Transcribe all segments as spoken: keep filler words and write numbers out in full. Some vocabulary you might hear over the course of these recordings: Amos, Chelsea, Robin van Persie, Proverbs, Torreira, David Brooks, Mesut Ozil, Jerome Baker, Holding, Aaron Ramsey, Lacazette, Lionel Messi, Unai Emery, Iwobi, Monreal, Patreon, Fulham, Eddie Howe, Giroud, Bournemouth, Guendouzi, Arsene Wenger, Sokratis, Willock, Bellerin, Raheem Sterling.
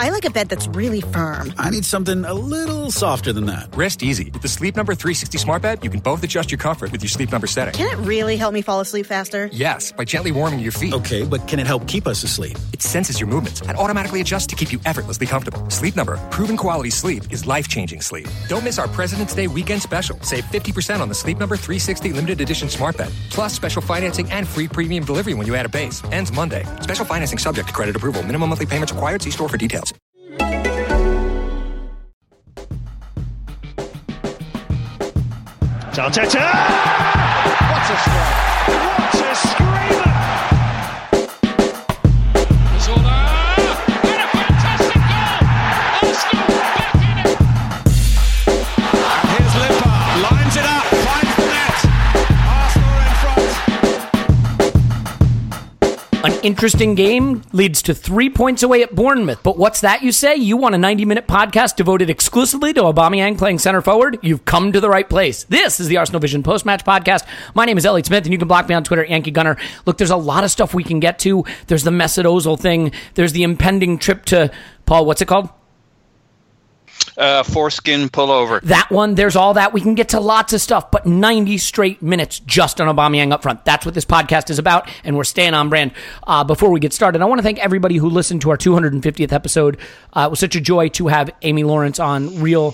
I like a bed that's really firm. I need something a little softer than that. Rest easy. With the Sleep Number three sixty smart bed, you can both adjust your comfort with your Sleep Number setting. Can it really help me fall asleep faster? Yes, by gently warming your feet. Okay, but can it help keep us asleep? It senses your movements and automatically adjusts to keep you effortlessly comfortable. Sleep Number, proven quality sleep is life-changing sleep. Don't miss our President's Day weekend special. Save fifty percent on the Sleep Number three sixty limited edition smart bed. Plus special financing and free premium delivery when you add a base. Ends Monday. Special financing subject to credit approval. Minimum monthly payments required. See store for details. Arteta! What a strike! What a screamer! Zola! What a fantastic goal! Arsenal back in it! Here's Lippard, lines it up, finds the net. Arsenal in front. An interesting game leads to three points away at Bournemouth. But what's that, you say? You want a ninety-minute podcast devoted exclusively to Aubameyang playing center forward? You've come to the right place. This is the Arsenal Vision post-match podcast. My name is Elliot Smith, and you can block me on Twitter, Yankee Gunner. Look, there's a lot of stuff we can get to. There's the Mesut Ozil thing. There's the impending trip to, Paul, what's it called? Uh, foreskin pullover. That one, there's all that. We can get to lots of stuff, but ninety straight minutes just on Aubameyang up front. That's what this podcast is about, and we're staying on brand. Uh, before we get started, I want to thank everybody who listened to our two hundred fiftieth episode. Uh, it was such a joy to have Amy Lawrence on. Real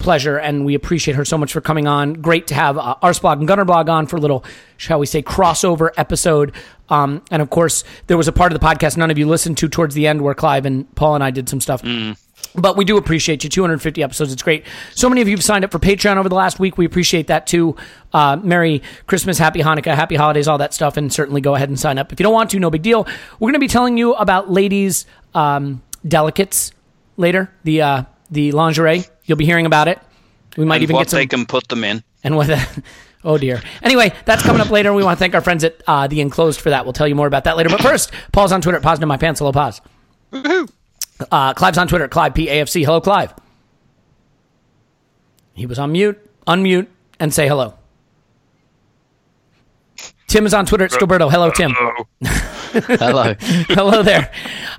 pleasure, and we appreciate her so much for coming on. Great to have uh, Arsblog and Gunnerblog on for a little, shall we say, crossover episode. Um, and of course, there was a part of the podcast none of you listened to towards the end where Clive and Paul and I did some stuff. Mm. But we do appreciate you. two hundred fifty episodes. It's great. So many of you have signed up for Patreon over the last week. We appreciate that too. Uh, Merry Christmas, Happy Hanukkah, Happy Holidays, all that stuff. And certainly go ahead and sign up. If you don't want to, no big deal. We're going to be telling you about ladies' um, delicates later. The uh, the lingerie. You'll be hearing about it. We might and even what get some. They can put them in. And what? The... Oh dear. Anyway, that's coming up later. We want to thank our friends at uh, The Enclosed for that. We'll tell you more about that later. But first, Paul's on Twitter at Pause to My Pants. Hello, Pause. Woohoo. Uh, Clive's on Twitter at Clive P A F C. Hello, Clive. He was on mute. Unmute and say hello. Tim is on Twitter at Stilberto. Hello, Tim. Hello. Hello. Hello there.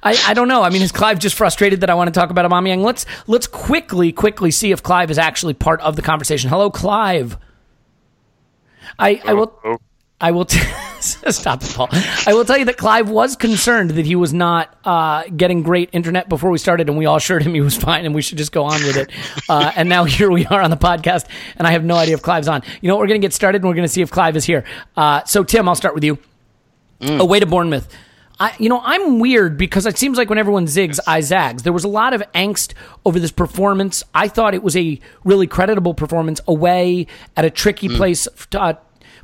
I, I don't know. I mean, is Clive just frustrated that I want to talk about Aubameyang? Let's let's quickly, quickly see if Clive is actually part of the conversation. Hello, Clive. I, I will... I will t- stop it, Paul. I will tell you that Clive was concerned that he was not uh, getting great internet before we started, and we all assured him he was fine, and we should just go on with it. Uh, and now here we are on the podcast, and I have no idea if Clive's on. You know what? We're going to get started, and we're going to see if Clive is here. Uh, so, Tim, I'll start with you. Mm. Away to Bournemouth. I, you know, I'm weird because it seems like when everyone zigs, I zags. There was a lot of angst over this performance. I thought it was a really creditable performance away at a tricky mm. place. To, uh,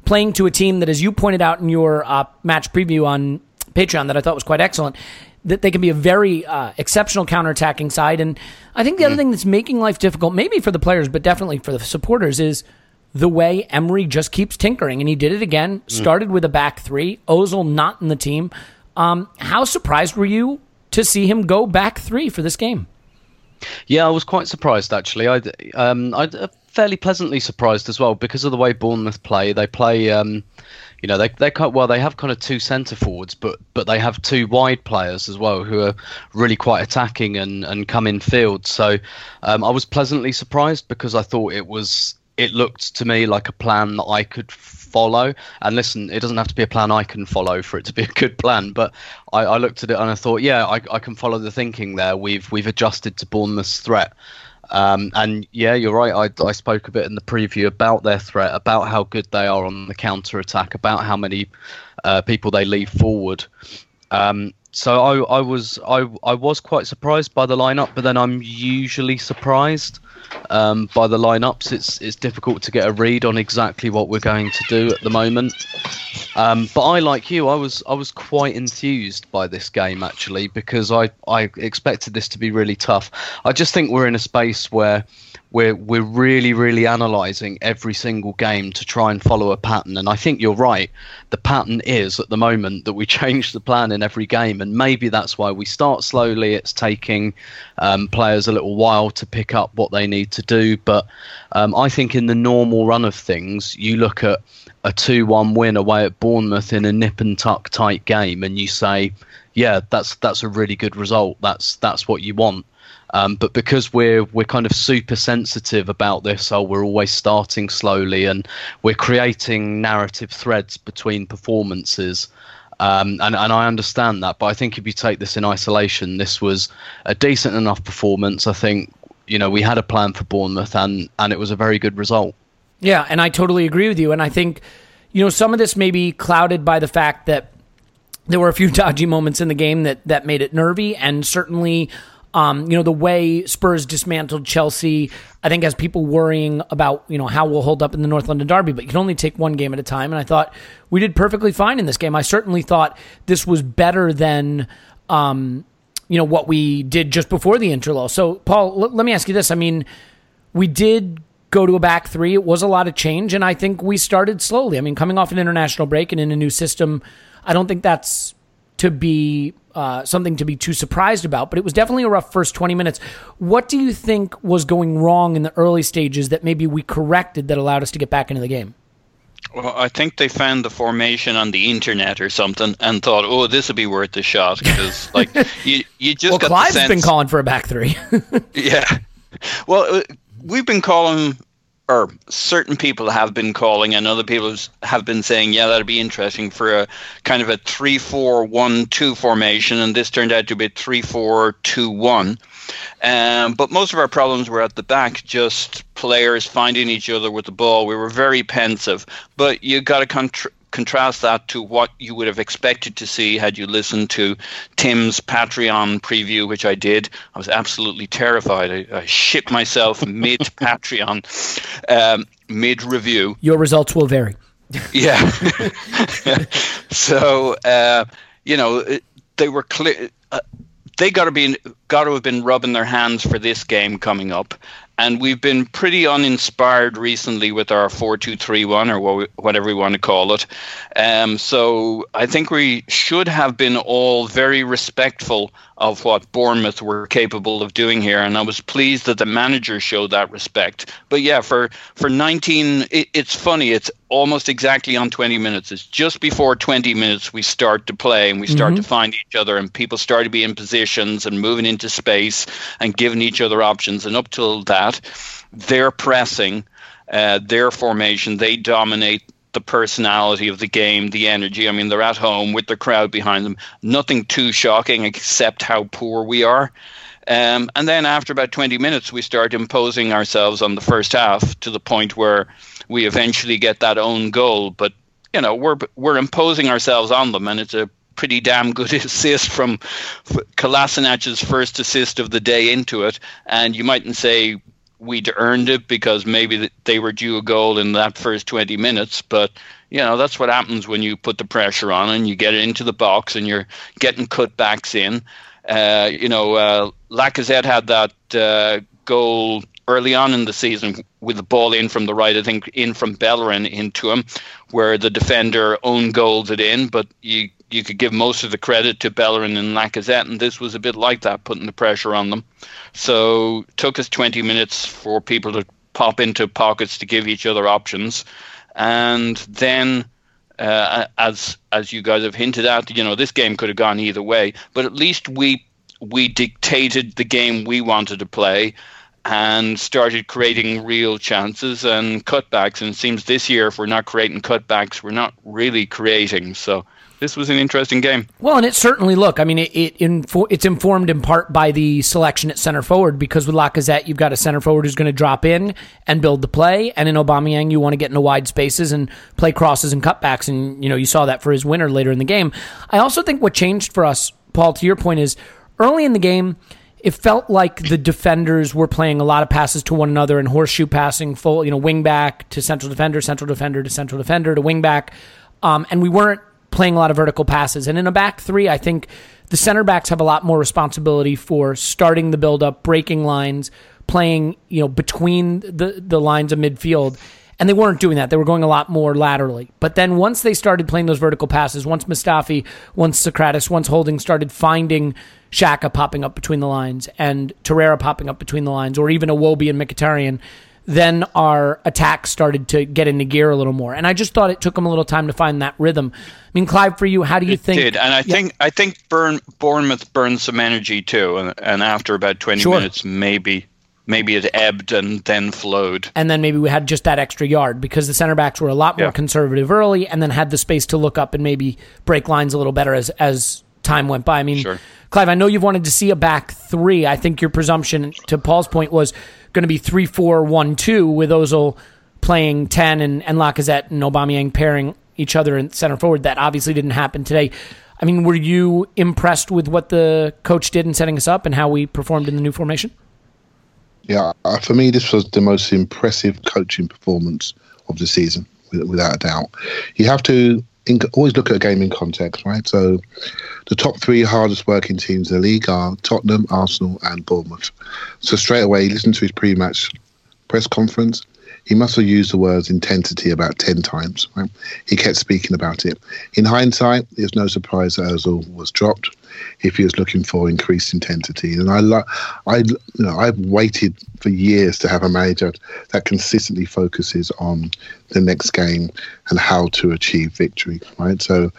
playing to a team that, as you pointed out in your uh, match preview on Patreon that I thought was quite excellent, that they can be a very uh, exceptional counterattacking side. And I think the other mm. thing that's making life difficult, maybe for the players, but definitely for the supporters, is the way Emery just keeps tinkering. And he did it again, started mm. with a back three, Ozil not in the team. Um, how surprised were you to see him go back three for this game? Yeah, I was quite surprised, actually. I um, I fairly pleasantly surprised as well because of the way Bournemouth play. They play... Um, You know, they they quite, well, they have kind of two centre forwards, but but they have two wide players as well who are really quite attacking and, and come in field. So um, I was pleasantly surprised because I thought it was it looked to me like a plan that I could follow. And listen, it doesn't have to be a plan I can follow for it to be a good plan. But I, I looked at it and I thought, yeah, I, I can follow the thinking there. We've we've adjusted to Bournemouth's threat. Um, and yeah, you're right. I, I spoke a bit in the preview about their threat, about how good they are on the counter-attack, about how many uh, people they leave forward. Um, so I, I was I, I was quite surprised by the lineup, but then I'm usually surprised um, by the lineups. It's it's difficult to get a read on exactly what we're going to do at the moment. Um, but I, like you, I was I was quite enthused by this game actually because I, I expected this to be really tough. I just think we're in a space where we're we're really really analysing every single game to try and follow a pattern. And I think you're right. The pattern is at the moment that we change the plan in every game, and maybe that's why we start slowly. It's taking um, players a little while to pick up what they need to do. But um, I think in the normal run of things, you look at a two one win away at Bournemouth in a nip and tuck tight game, and you say, "Yeah, that's that's a really good result. That's that's what you want." Um, but because we're we're kind of super sensitive about this, oh, we're always starting slowly, and we're creating narrative threads between performances. Um, and, and I understand that, but I think if you take this in isolation, this was a decent enough performance. I think you know we had a plan for Bournemouth, and and it was a very good result. Yeah, and I totally agree with you. And I think, you know, some of this may be clouded by the fact that there were a few dodgy moments in the game that, that made it nervy. And certainly, um, you know, the way Spurs dismantled Chelsea, I think has people worrying about, you know, how we'll hold up in the North London Derby. But you can only take one game at a time. And I thought we did perfectly fine in this game. I certainly thought this was better than... Um, you know, what we did just before the interlude. So, Paul, l- let me ask you this. I mean, we did... go to a back three. It was a lot of change, and I think we started slowly. I mean, coming off an international break and in a new system, I don't think that's to be uh, something to be too surprised about, but it was definitely a rough first twenty minutes. What do you think was going wrong in the early stages that maybe we corrected that allowed us to get back into the game? Well, I think they found the formation on the internet or something and thought, oh, this would be worth a shot because like, you, you just well, got Clive's the sense... been calling for a back three. Yeah. Well, it, we've been calling, or certain people have been calling, and other people have been saying, yeah, that'd be interesting for a kind of a three four one two formation, and this turned out to be three four two one. Um, but most of our problems were at the back, just players finding each other with the ball. We were very pensive, but you got to control. Contrast that to what you would have expected to see had you listened to Tim's Patreon preview, which I did. I was absolutely terrified. I, I shit myself mid-Patreon, um, mid-review. Your results will vary. Yeah. So, uh, you know, they were clear. Uh, they got to be got to have been rubbing their hands for this game coming up. And we've been pretty uninspired recently with our four two three one or whatever we want to call it. Um, so I think we should have been all very respectful of what Bournemouth were capable of doing here. And I was pleased that the manager showed that respect. But yeah, for, for nineteen, it, it's funny. It's almost exactly on twenty minutes. It's just before twenty minutes we start to play and we start mm-hmm. to find each other and people start to be in positions and moving into space and giving each other options. And up till that, their pressing, uh, their formation, they dominate the personality of the game, the energy. I mean, they're at home with the crowd behind them. Nothing too shocking except how poor we are. Um, and then after about twenty minutes, we start imposing ourselves on the first half to the point where we eventually get that own goal. But, you know, we're we're imposing ourselves on them, and it's a pretty damn good assist from Kolasinac's first assist of the day into it. And you mightn't say we'd earned it because maybe they were due a goal in that first twenty minutes, but you know, that's what happens when you put the pressure on and you get it into the box and you're getting cutbacks in. Uh, you know, uh, Lacazette had that uh, goal early on in the season with the ball in from the right, I think in from Bellerin into him, where the defender own goals it in, but you you could give most of the credit to Bellerin and Lacazette, and this was a bit like that, putting the pressure on them. So took us twenty minutes for people to pop into pockets to give each other options. And then, uh, as as you guys have hinted at, you know, this game could have gone either way, but at least we we dictated the game we wanted to play and started creating real chances and cutbacks. And it seems this year, if we're not creating cutbacks, we're not really creating. So this was an interesting game. Well, and it certainly, look, I mean, it, it info- it's informed in part by the selection at center forward, because with Lacazette, you've got a center forward who's going to drop in and build the play. And in Aubameyang, you want to get into wide spaces and play crosses and cutbacks. And, you know, you saw that for his winner later in the game. I also think what changed for us, Paul, to your point, is early in the game, it felt like the defenders were playing a lot of passes to one another and horseshoe passing, full, you know, wing back to central defender, central defender to central defender to wing back. Um, and we weren't playing a lot of vertical passes. And in a back three, I think the center backs have a lot more responsibility for starting the build-up, breaking lines, playing, you know, between the, the lines of midfield. And they weren't doing that. They were going a lot more laterally. But then once they started playing those vertical passes, once Mustafi, once Sokratis, once Holding started finding Xhaka popping up between the lines and Torreira popping up between the lines, or even Iwobi and Mkhitaryan, then our attack started to get into gear a little more. And I just thought it took them a little time to find that rhythm. I mean, Clive, for you, how do you it think? It did, and I yeah. think I think Burn, Bournemouth burned some energy too. And, and after about twenty sure. minutes, maybe... Maybe it ebbed and then flowed. And then maybe we had just that extra yard because the center backs were a lot more yeah. conservative early and then had the space to look up and maybe break lines a little better as, as time went by. I mean, sure. Clive, I know you've wanted to see a back three. I think your presumption, to Paul's point, was going to be three four one two with Ozil playing ten and, and Lacazette and Aubameyang pairing each other in center forward. That obviously didn't happen today. I mean, were you impressed with what the coach did in setting us up and how we performed in the new formation? Yeah, for me, this was the most impressive coaching performance of the season, without a doubt. You have to always look at a game in context, right? So the top three hardest working teams in the league are Tottenham, Arsenal and Bournemouth. So straight away, listen to his pre-match press conference. He must have used the words intensity about ten times. Right? He kept speaking about it. In hindsight, there's no surprise that Ozil was dropped if he was looking for increased intensity. And I lo- I, you know, I've waited for years to have a manager that consistently focuses on the next game and how to achieve victory, right? So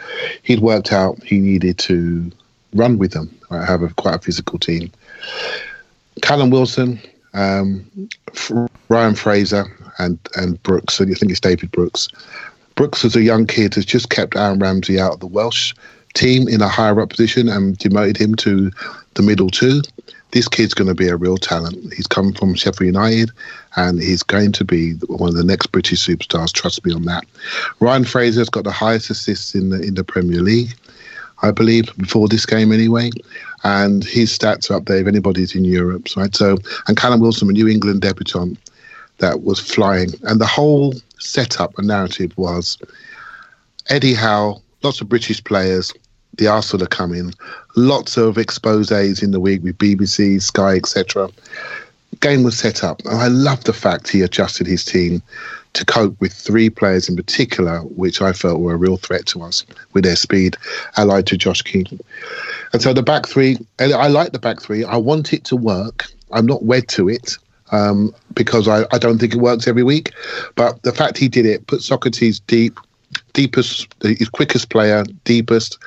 he'd worked out he needed to run with them, right? Have a, quite a physical team. Callum Wilson, um, Ryan Fraser and, and Brooks, and I think it's David Brooks. Brooks was a young kid who's just kept Aaron Ramsey out of the Welsh team in a higher up position and demoted him to the middle two. This kid's going to be a real talent. He's come from Sheffield United and he's going to be one of the next British superstars. Trust me on that. Ryan Fraser's got the highest assists in the in the Premier League, I believe, before this game anyway. And his stats are up there if anybody's in Europe. Right? So, and Callum Wilson, a New England debutant that was flying. And the whole setup and narrative was Eddie Howe, lots of British players, the Arsenal are coming. Lots of exposés in the week with B B C, Sky, et cetera. Game was set up. And I love the fact he adjusted his team to cope with three players in particular, which I felt were a real threat to us with their speed, allied to Josh King. And so the back three, and I like the back three. I want it to work. I'm not wed to it um, because I, I don't think it works every week. But the fact he did it, put Sokratis deep, deepest, his quickest player, deepest,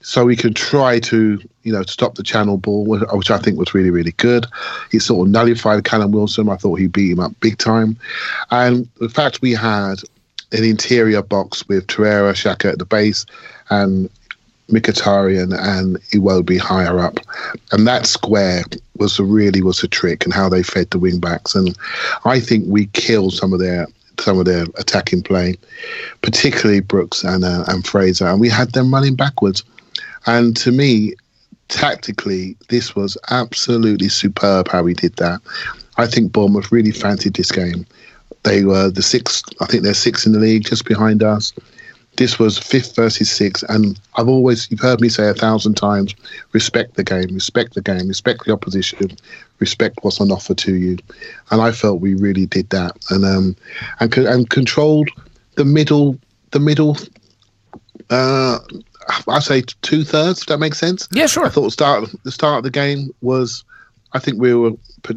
so we can try to, you know, stop the channel ball, which I think was really, really good. It sort of nullified Callum Wilson. I thought he beat him up big time. And the fact we had an interior box with Torreira, Xhaka at the base, and Mkhitaryan and Iwobi higher up. And that square was a, really was a trick, and how they fed the wing-backs. And I think we killed some of their... some of their attacking play, particularly Brooks and uh, and Fraser, and we had them running backwards. And to me, tactically, this was absolutely superb how we did that. I think Bournemouth really fancied this game. They were the sixth. I think they're sixth in the league, just behind us. This was fifth versus sixth. And I've always, you've heard me say a thousand times, respect the game, respect the game, respect the opposition, respect what's on offer to you. And I felt we really did that. And um, and, and controlled the middle, the middle, uh, I say two thirds, if that makes sense. Yeah, sure. I thought the start, the start of the game was, I think we were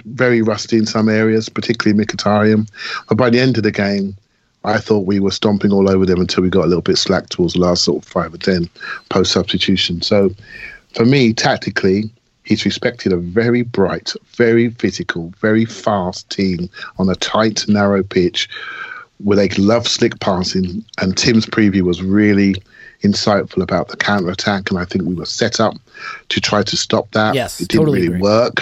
very rusty in some areas, particularly Mkhitaryan. But by the end of the game, I thought we were stomping all over them until we got a little bit slack towards the last sort of five or ten post-substitution. So for me, tactically, he's respected a very bright, very physical, very fast team on a tight, narrow pitch where they love slick passing. And Tim's preview was really insightful about the counter-attack, and I think we were set up to try to stop that. Yes, it didn't totally really agree. work,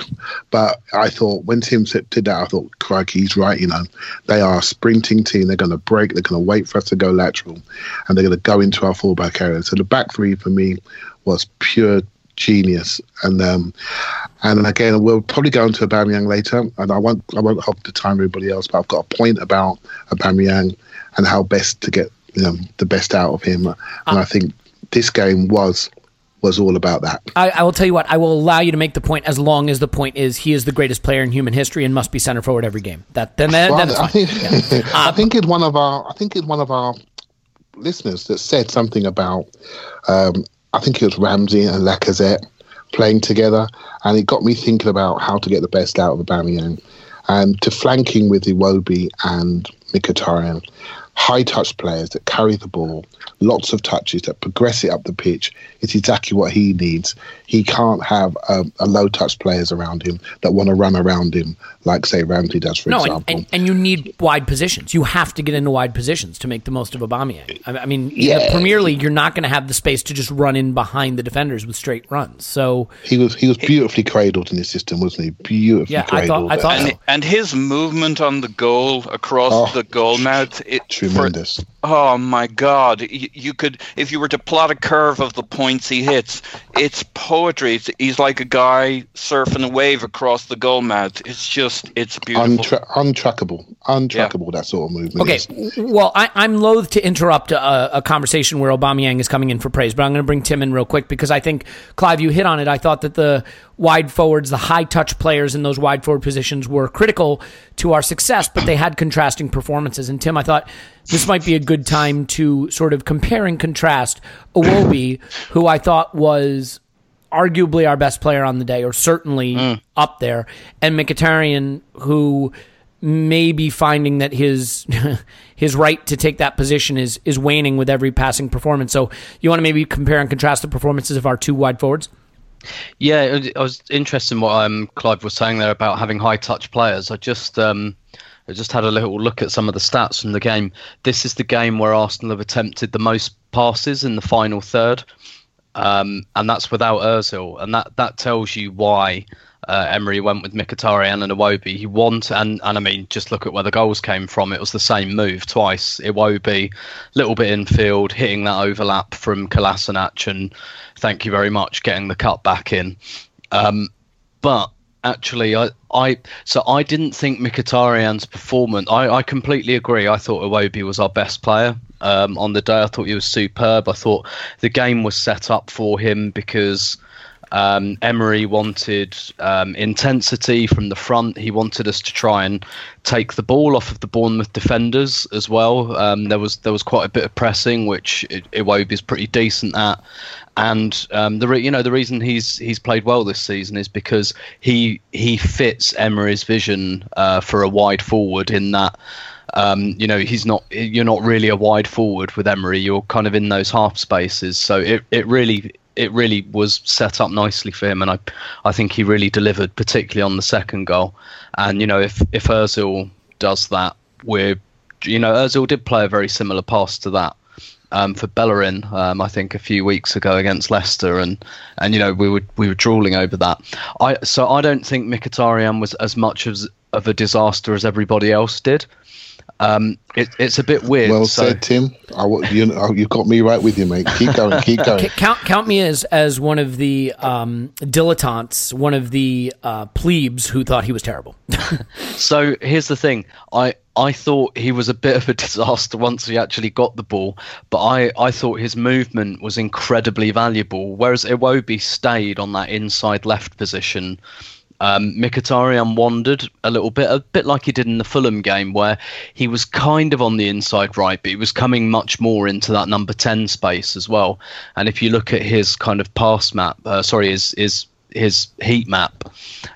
but I thought when Tim said, did that, I thought, crikey, he's right. You know, they are a sprinting team. They're going to break. They're going to wait for us to go lateral, and they're going to go into our fullback area. So the back three for me was pure genius. And um, and again, we'll probably go into Aubameyang later, and I won't I won't hop the time everybody else, but I've got a point about Aubameyang and how best to get, you know, the best out of him. And I, I think this game was was all about that. I, I will tell you what, I will allow you to make the point as long as the point is he is the greatest player in human history and must be center forward every game. That then that, well, that's I fine. Think, yeah. uh, I think it's one of our I think it's one of our listeners that said something about um, I think it was Ramsey and Lacazette playing together, and it got me thinking about how to get the best out of Aubameyang, and to flanking with Iwobi and Mkhitaryan. High-touch players that carry the ball, lots of touches that progress it up the pitch. It's exactly what he needs. He can't have um, a low-touch players around him that want to run around him like, say, Ramsey does, for no, example. And, and, and you need wide positions. You have to get into wide positions to make the most of Aubameyang. I, I mean, yeah. in the Premier League, you're not going to have the space to just run in behind the defenders with straight runs. So He was he was beautifully it, cradled in his system, wasn't he? Beautifully yeah, cradled. I thought, I thought, and, and his movement on the goal, across oh, the goal mouth, it, tremendous. For, oh my God! You, you could, if you were to plot a curve of the points he hits, it's poetry. It's, he's like a guy surfing a wave across the goal mouth. It's just, it's beautiful. Untra- untrackable, untrackable. Yeah. That sort of movement. Okay. Is. Well, I, I'm loath to interrupt a, a conversation where Aubameyang is coming in for praise, but I'm going to bring Tim in real quick because I think, Clive, you hit on it. I thought that the wide forwards, the high-touch players in those wide forward positions were critical to our success, but they had contrasting performances. And Tim, I thought this might be a good time to sort of compare and contrast Iwobi, who I thought was arguably our best player on the day, or certainly mm. up there, and Mkhitaryan, who may be finding that his his right to take that position is is waning with every passing performance. So you want to maybe compare and contrast the performances of our two wide forwards? Yeah, I was interested in what um, Clive was saying there about having high-touch players. I just um, I just had a little look at some of the stats from the game. This is the game where Arsenal have attempted the most passes in the final third, um, and that's without Ozil. And that, that tells you why uh, Emery went with Mkhitaryan and Iwobi. He wanted, and, and I mean, just look at where the goals came from. It was the same move twice. Iwobi, little bit infield, hitting that overlap from Kolasinac, and thank you very much, getting the cut back in. Um, but actually, I, I so I didn't think Mkhitaryan's performance, I, I completely agree. I thought Iwobi was our best player um, on the day. I thought he was superb. I thought the game was set up for him because um, Emery wanted um, intensity from the front. He wanted us to try and take the ball off of the Bournemouth defenders as well. Um, there was there was quite a bit of pressing, which Iwobi is pretty decent at. And um, the re- you know the reason he's he's played well this season is because he he fits Emery's vision uh, for a wide forward, in that um, you know he's not you're not really a wide forward with Emery. You're kind of in those half spaces. So it, it really it really was set up nicely for him, and I I think he really delivered, particularly on the second goal. And you know if if Ozil does that, we're you know Ozil did play a very similar pass to that. Um, for Bellerin, um, I think a few weeks ago against Leicester, and and you know we were we were drooling over that. I so I don't think Mkhitaryan was as much as of a disaster as everybody else did. Um, it, it's a bit weird. Well so. said, Tim. I, you, you got me right with you, mate. Keep going, keep going. Count, count me as as one of the um, dilettantes, one of the uh, plebes who thought he was terrible. So here's the thing. I, I thought he was a bit of a disaster once he actually got the ball, but I, I thought his movement was incredibly valuable, whereas Iwobi stayed on that inside left position. Um, Mkhitaryan wandered a little bit, a bit like he did in the Fulham game, where he was kind of on the inside right, but he was coming much more into that number ten space as well. And if you look at his kind of pass map, uh, sorry, his his his heat map,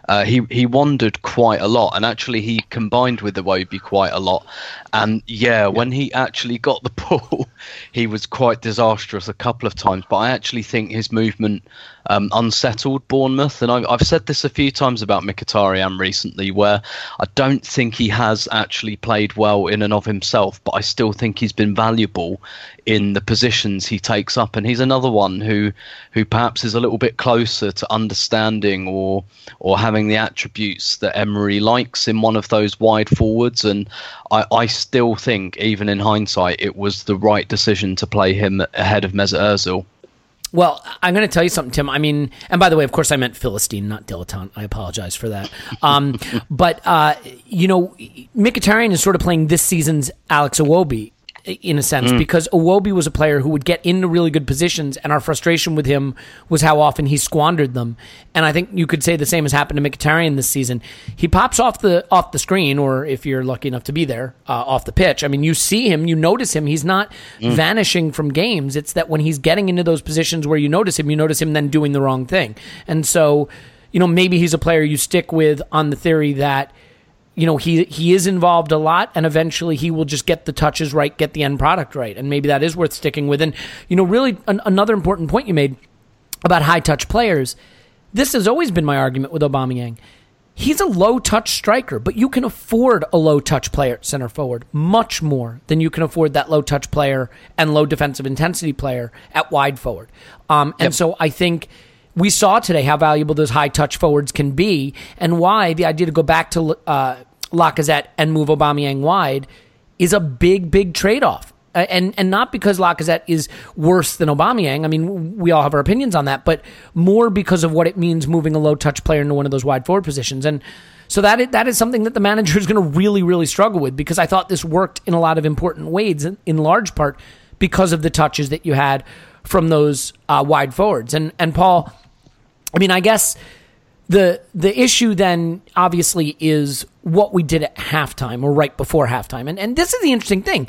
uh, he he wandered quite a lot, and actually he combined with Iwobi quite a lot. And yeah, when he actually got the ball, he was quite disastrous a couple of times. But I actually think his movement Um, unsettled Bournemouth, and I've, I've said this a few times about Mkhitaryan recently, where I don't think he has actually played well in and of himself, but I still think he's been valuable in the positions he takes up, and he's another one who who perhaps is a little bit closer to understanding or or having the attributes that Emery likes in one of those wide forwards. And I, I still think, even in hindsight, it was the right decision to play him ahead of Mesut Ozil. Well, I'm going to tell you something, Tim. I mean, and by the way, of course, I meant Philistine, not dilettante. I apologize for that. Um, but, uh, you know, Mkhitaryan is sort of playing this season's Alex Iwobi, in a sense, mm. because Iwobi was a player who would get into really good positions, and our frustration with him was how often he squandered them. And I think you could say the same has happened to Mkhitaryan this season. He pops off the off the screen, or if you're lucky enough to be there, uh, off the pitch. I mean, you see him, you notice him. He's not mm. vanishing from games. It's that when he's getting into those positions where you notice him, you notice him then doing the wrong thing. And so, you know, maybe he's a player you stick with on the theory that, you know, he he is involved a lot, and eventually he will just get the touches right, get the end product right, and maybe that is worth sticking with. And, you know, really an, another important point you made about high-touch players, this has always been my argument with Aubameyang. He's a low-touch striker, but you can afford a low-touch player at center forward much more than you can afford that low-touch player and low defensive intensity player at wide forward. Um, and yep. so I think we saw today how valuable those high-touch forwards can be, and why the idea to go back to uh, Lacazette and move Aubameyang wide is a big, big trade-off. And and not because Lacazette is worse than Aubameyang. I mean, we all have our opinions on that, but more because of what it means moving a low-touch player into one of those wide forward positions. And so that is, that is something that the manager is going to really, really struggle with, because I thought this worked in a lot of important ways, in large part because of the touches that you had from those uh, wide forwards. And and Paul, I mean, I guess the the issue then obviously is what we did at halftime, or right before halftime. And and this is the interesting thing.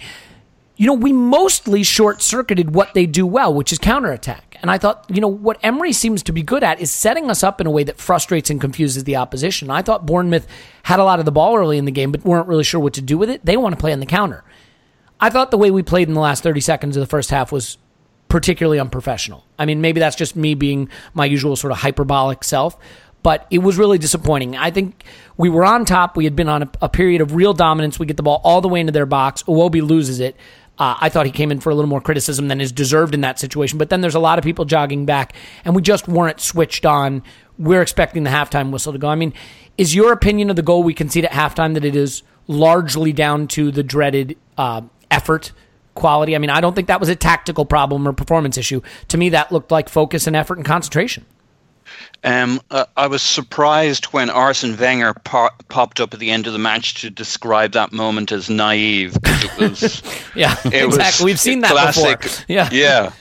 You know, we mostly short-circuited what they do well, which is counterattack. And I thought, you know, what Emery seems to be good at is setting us up in a way that frustrates and confuses the opposition. I thought Bournemouth had a lot of the ball early in the game, but weren't really sure what to do with it. They want to play on the counter. I thought the way we played in the last thirty seconds of the first half was particularly unprofessional. I mean, maybe that's just me being my usual sort of hyperbolic self, but it was really disappointing. I think we were on top. We had been on a, a period of real dominance. We get the ball all the way into their box. Iwobi loses it. Uh, I thought he came in for a little more criticism than is deserved in that situation, but then there's a lot of people jogging back, and we just weren't switched on. We're expecting the halftime whistle to go. I mean, is your opinion of the goal we concede at halftime that it is largely down to the dreaded uh, effort quality? I mean, I don't think that was a tactical problem or performance issue. To me, that looked like focus and effort and concentration. Um, uh, I was surprised when Arsene Wenger po- popped up at the end of the match to describe that moment as naive. It was, yeah, it exactly. Was We've seen that classic. Before. Yeah, yeah.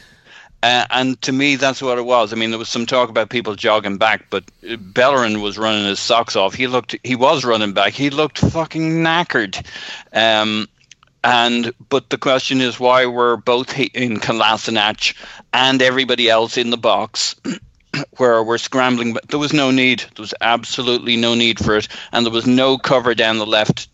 Uh, and to me, that's what it was. I mean, there was some talk about people jogging back, but Bellerin was running his socks off. He looked, he was running back. He looked fucking knackered. Um, And but the question is why were both in Kolasinac and everybody else in the box where we're scrambling. But there was no need. There was absolutely no need for it. And there was no cover down the left,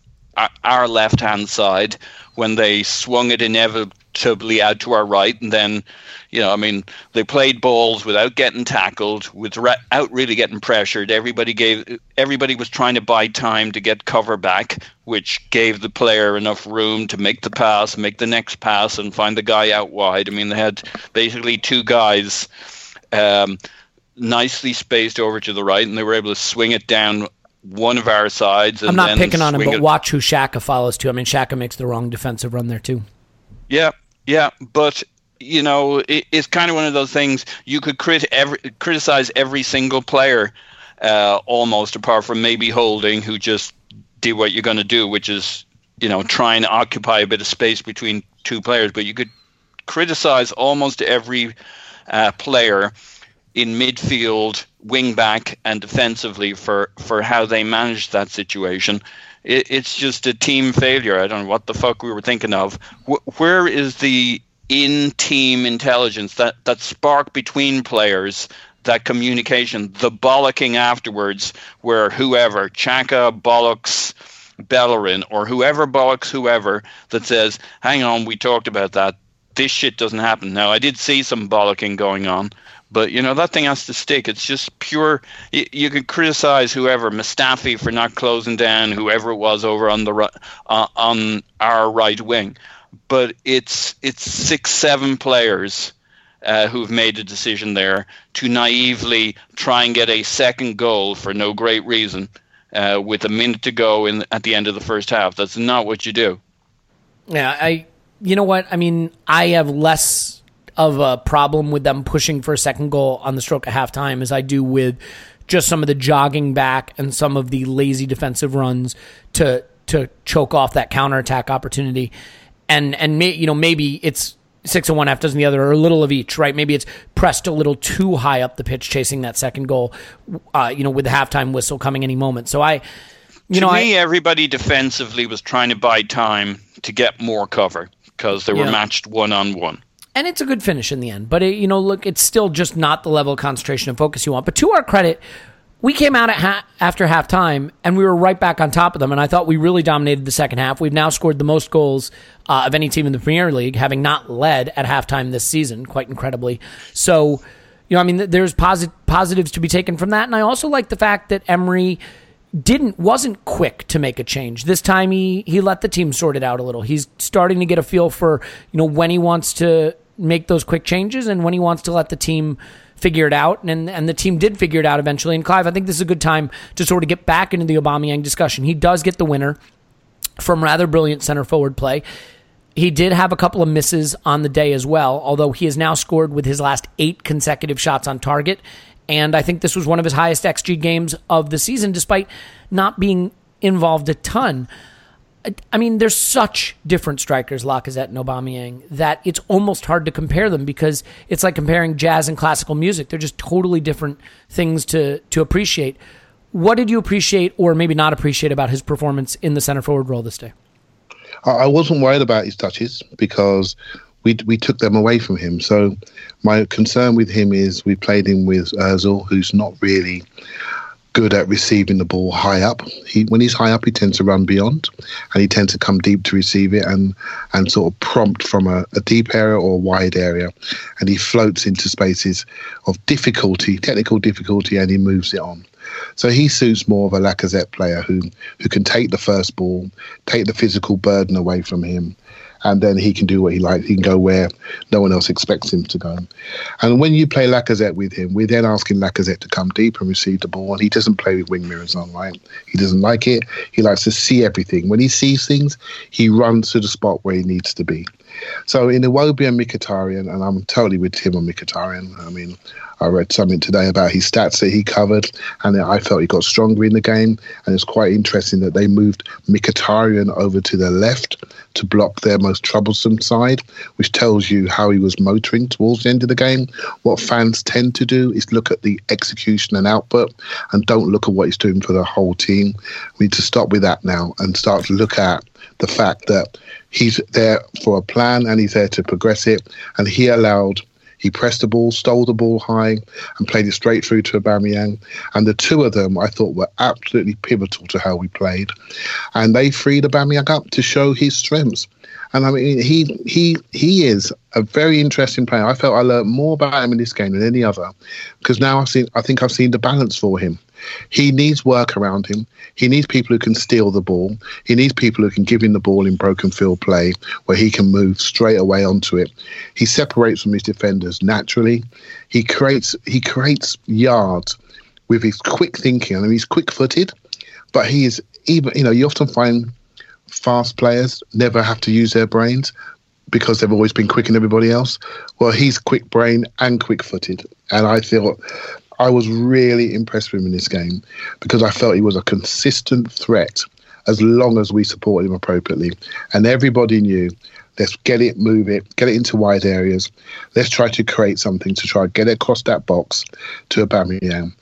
our left-hand side, when they swung it inevitably out to our right. And then, you know, I mean, they played balls without getting tackled, without really getting pressured. Everybody gave, everybody was trying to buy time to get cover back, which gave the player enough room to make the pass, make the next pass, and find the guy out wide. I mean, they had basically two guys um, nicely spaced over to the right, and they were able to swing it down one of our sides. And I'm not then picking on him, but it. Watch who Xhaka follows too. I mean, Xhaka makes the wrong defensive run there too. Yeah, yeah, but you know, it, it's kind of one of those things. You could crit every, criticize every single player, uh, almost, apart from maybe Holding, who just did what you're going to do, which is, you know, try and occupy a bit of space between two players. But you could criticize almost every uh, player in midfield, wing back, and defensively for, for how they managed that situation. It, it's just a team failure. I don't know what the fuck we were thinking of. W- where is the in-team intelligence, that, that spark between players, that communication, the bollocking afterwards, where whoever, Xhaka bollocks Bellerin, or whoever bollocks whoever, that says, hang on, we talked about that. This shit doesn't happen. Now, I did see some bollocking going on, but, you know, that thing has to stick. It's just pure. You, you can criticize whoever, Mustafi for not closing down, whoever it was over on the right, uh, on our right wing. But it's it's six, seven players uh, who've made a decision there to naively try and get a second goal for no great reason uh, with a minute to go in at the end of the first half. That's not what you do. Yeah, I. You know what? I mean, I have less of a problem with them pushing for a second goal on the stroke at halftime as I do with just some of the jogging back and some of the lazy defensive runs to to choke off that counterattack opportunity. And, and may, you know, maybe it's six and one half dozen the other, or a little of each, right? Maybe it's pressed a little too high up the pitch chasing that second goal, uh, you know, with the halftime whistle coming any moment. So I, you to know, me, I, everybody defensively was trying to buy time to get more cover, because they were yeah. matched one-on-one. And it's a good finish in the end. But, it, you know, look, it's still just not the level of concentration and focus you want. But to our credit, we came out at ha- after halftime, and we were right back on top of them. And I thought we really dominated the second half. We've now scored the most goals uh, of any team in the Premier League, having not led at halftime this season, quite incredibly. So, you know, I mean, there's posit- positives to be taken from that. And I also like the fact that Emery didn't wasn't quick to make a change. This time he he let the team sort it out a little. He's starting to get a feel for, you know, when he wants to make those quick changes and when he wants to let the team figure it out. And and the team did figure it out eventually. And Clive, I think this is a good time to sort of get back into the Aubameyang discussion. He does get the winner from rather brilliant center forward play. He did have a couple of misses on the day as well, although he has now scored with his last eight consecutive shots on target. And I think this was one of his highest X G games of the season, despite not being involved a ton. I mean, there's such different strikers, Lacazette and Aubameyang, that it's almost hard to compare them because it's like comparing jazz and classical music. They're just totally different things to, to appreciate. What did you appreciate or maybe not appreciate about his performance in the center forward role this day? I wasn't worried about his touches because we we took them away from him. So my concern with him is we played him with Ozil, who's not really good at receiving the ball high up. He when he's high up, he tends to run beyond, and he tends to come deep to receive it and, and sort of prompt from a, a deep area or a wide area. And he floats into spaces of difficulty, technical difficulty, and he moves it on. So he suits more of a Lacazette player who, who can take the first ball, take the physical burden away from him, and then he can do what he likes. He can go where no one else expects him to go. And when you play Lacazette with him, we're then asking Lacazette to come deep and receive the ball, and he doesn't play with wing mirrors on, right? He doesn't like it. He likes to see everything. When he sees things, he runs to the spot where he needs to be. So in Iwobi and Mkhitaryan, and I'm totally with Tim on Mkhitaryan. I mean, I read something today about his stats that he covered, and I felt he got stronger in the game. And it's quite interesting that they moved Mkhitaryan over to the left to block their most troublesome side, which tells you how he was motoring towards the end of the game. What fans tend to do is look at the execution and output and don't look at what he's doing for the whole team. We need to stop with that now and start to look at the fact that he's there for a plan and he's there to progress it. And he allowed, he pressed the ball, stole the ball high and played it straight through to Aubameyang. And the two of them, I thought, were absolutely pivotal to how we played. And they freed Aubameyang up to show his strengths. And I mean, he he he is a very interesting player. I felt I learned more about him in this game than any other because now I've seen, I think I've seen the balance for him. He needs work around him. He needs people who can steal the ball. He needs people who can give him the ball in broken field play where he can move straight away onto it. He separates from his defenders naturally. He creates he creates yards with his quick thinking. I mean, he's quick-footed. But he is even, you know, you often find fast players never have to use their brains because they've always been quick in everybody else. Well, he's quick brain and quick footed. And I thought I was really impressed with him in this game because I felt he was a consistent threat as long as we supported him appropriately. And everybody knew, let's get it, move it, get it into wide areas. Let's try to create something to try and get it across that box to Aubameyang.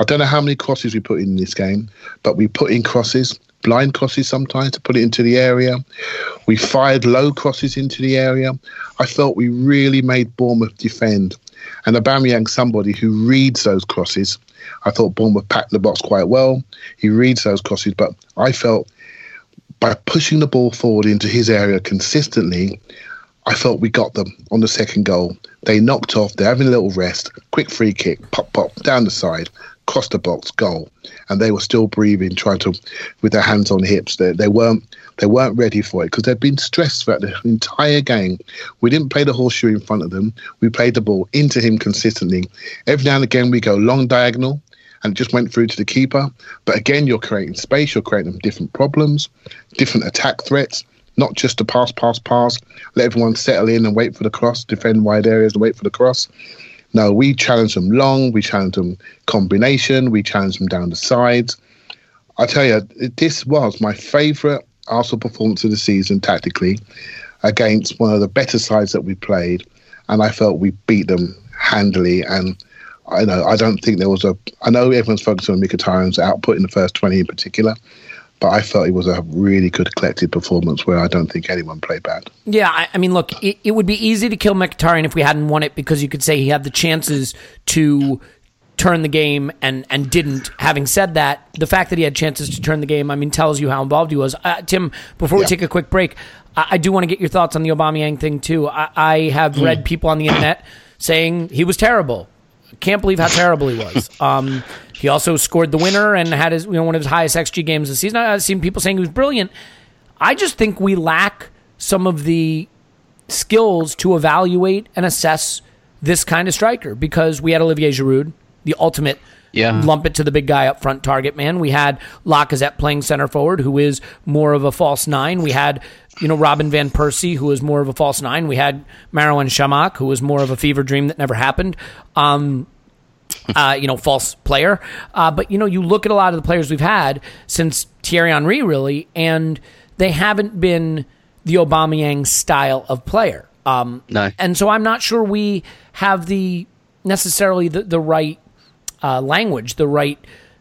I don't know how many crosses we put in this game, but we put in crosses, blind crosses sometimes, to put it into the area. We fired low crosses into the area. I felt we really made Bournemouth defend. And Aubameyang, somebody who reads those crosses. I thought Bournemouth packed the box quite well. He reads those crosses, but I felt by pushing the ball forward into his area consistently, I felt we got them on the second goal. They knocked off, they're having a little rest, quick free kick, pop, pop, down the side, cross the box, goal. And they were still breathing, trying to, with their hands on hips. They, they weren't they weren't ready for it because they'd been stressed throughout the entire game. We didn't play the horseshoe in front of them. We played the ball into him consistently. Every now and again, we go long diagonal, and it just went through to the keeper. But again, you're creating space, you're creating different problems, different attack threats, not just to pass, pass, pass, let everyone settle in and wait for the cross, defend wide areas and wait for the cross. No, we challenged them long, we challenged them combination, we challenged them down the sides. I tell you, this was my favourite Arsenal performance of the season tactically against one of the better sides that we played, and I felt we beat them handily. And I know I don't think there was a. I know everyone's focusing on Mkhitaryan's output in the first twenty in particular, but I felt it was a really good collective performance where I don't think anyone played bad. Yeah, I, I mean, look, it, it would be easy to kill Mkhitaryan if we hadn't won it because you could say he had the chances to turn the game and and didn't. Having said that, the fact that he had chances to turn the game, I mean, tells you how involved he was. Uh, Tim, before we yeah. take a quick break, I, I do want to get your thoughts on the Aubameyang thing too. I, I have mm. read people on the internet saying he was terrible. Can't believe how terrible he was. Um, he also scored the winner and had his, you know, one of his highest X G games this season. I've seen people saying he was brilliant. I just think we lack some of the skills to evaluate and assess this kind of striker because we had Olivier Giroud, the ultimate yeah. lump it to the big guy up front target man. We had Lacazette playing center forward, who is more of a false nine. We had, you know, Robin van Persie, who is more of a false nine. We had Marouane Chamakh, who was more of a fever dream that never happened. Um, uh, you know, false player. Uh, but, you know, you look at a lot of the players we've had since Thierry Henry, really, and they haven't been the Aubameyang style of player. Um, no. And so I'm not sure we have the necessarily the, the right uh, language, the right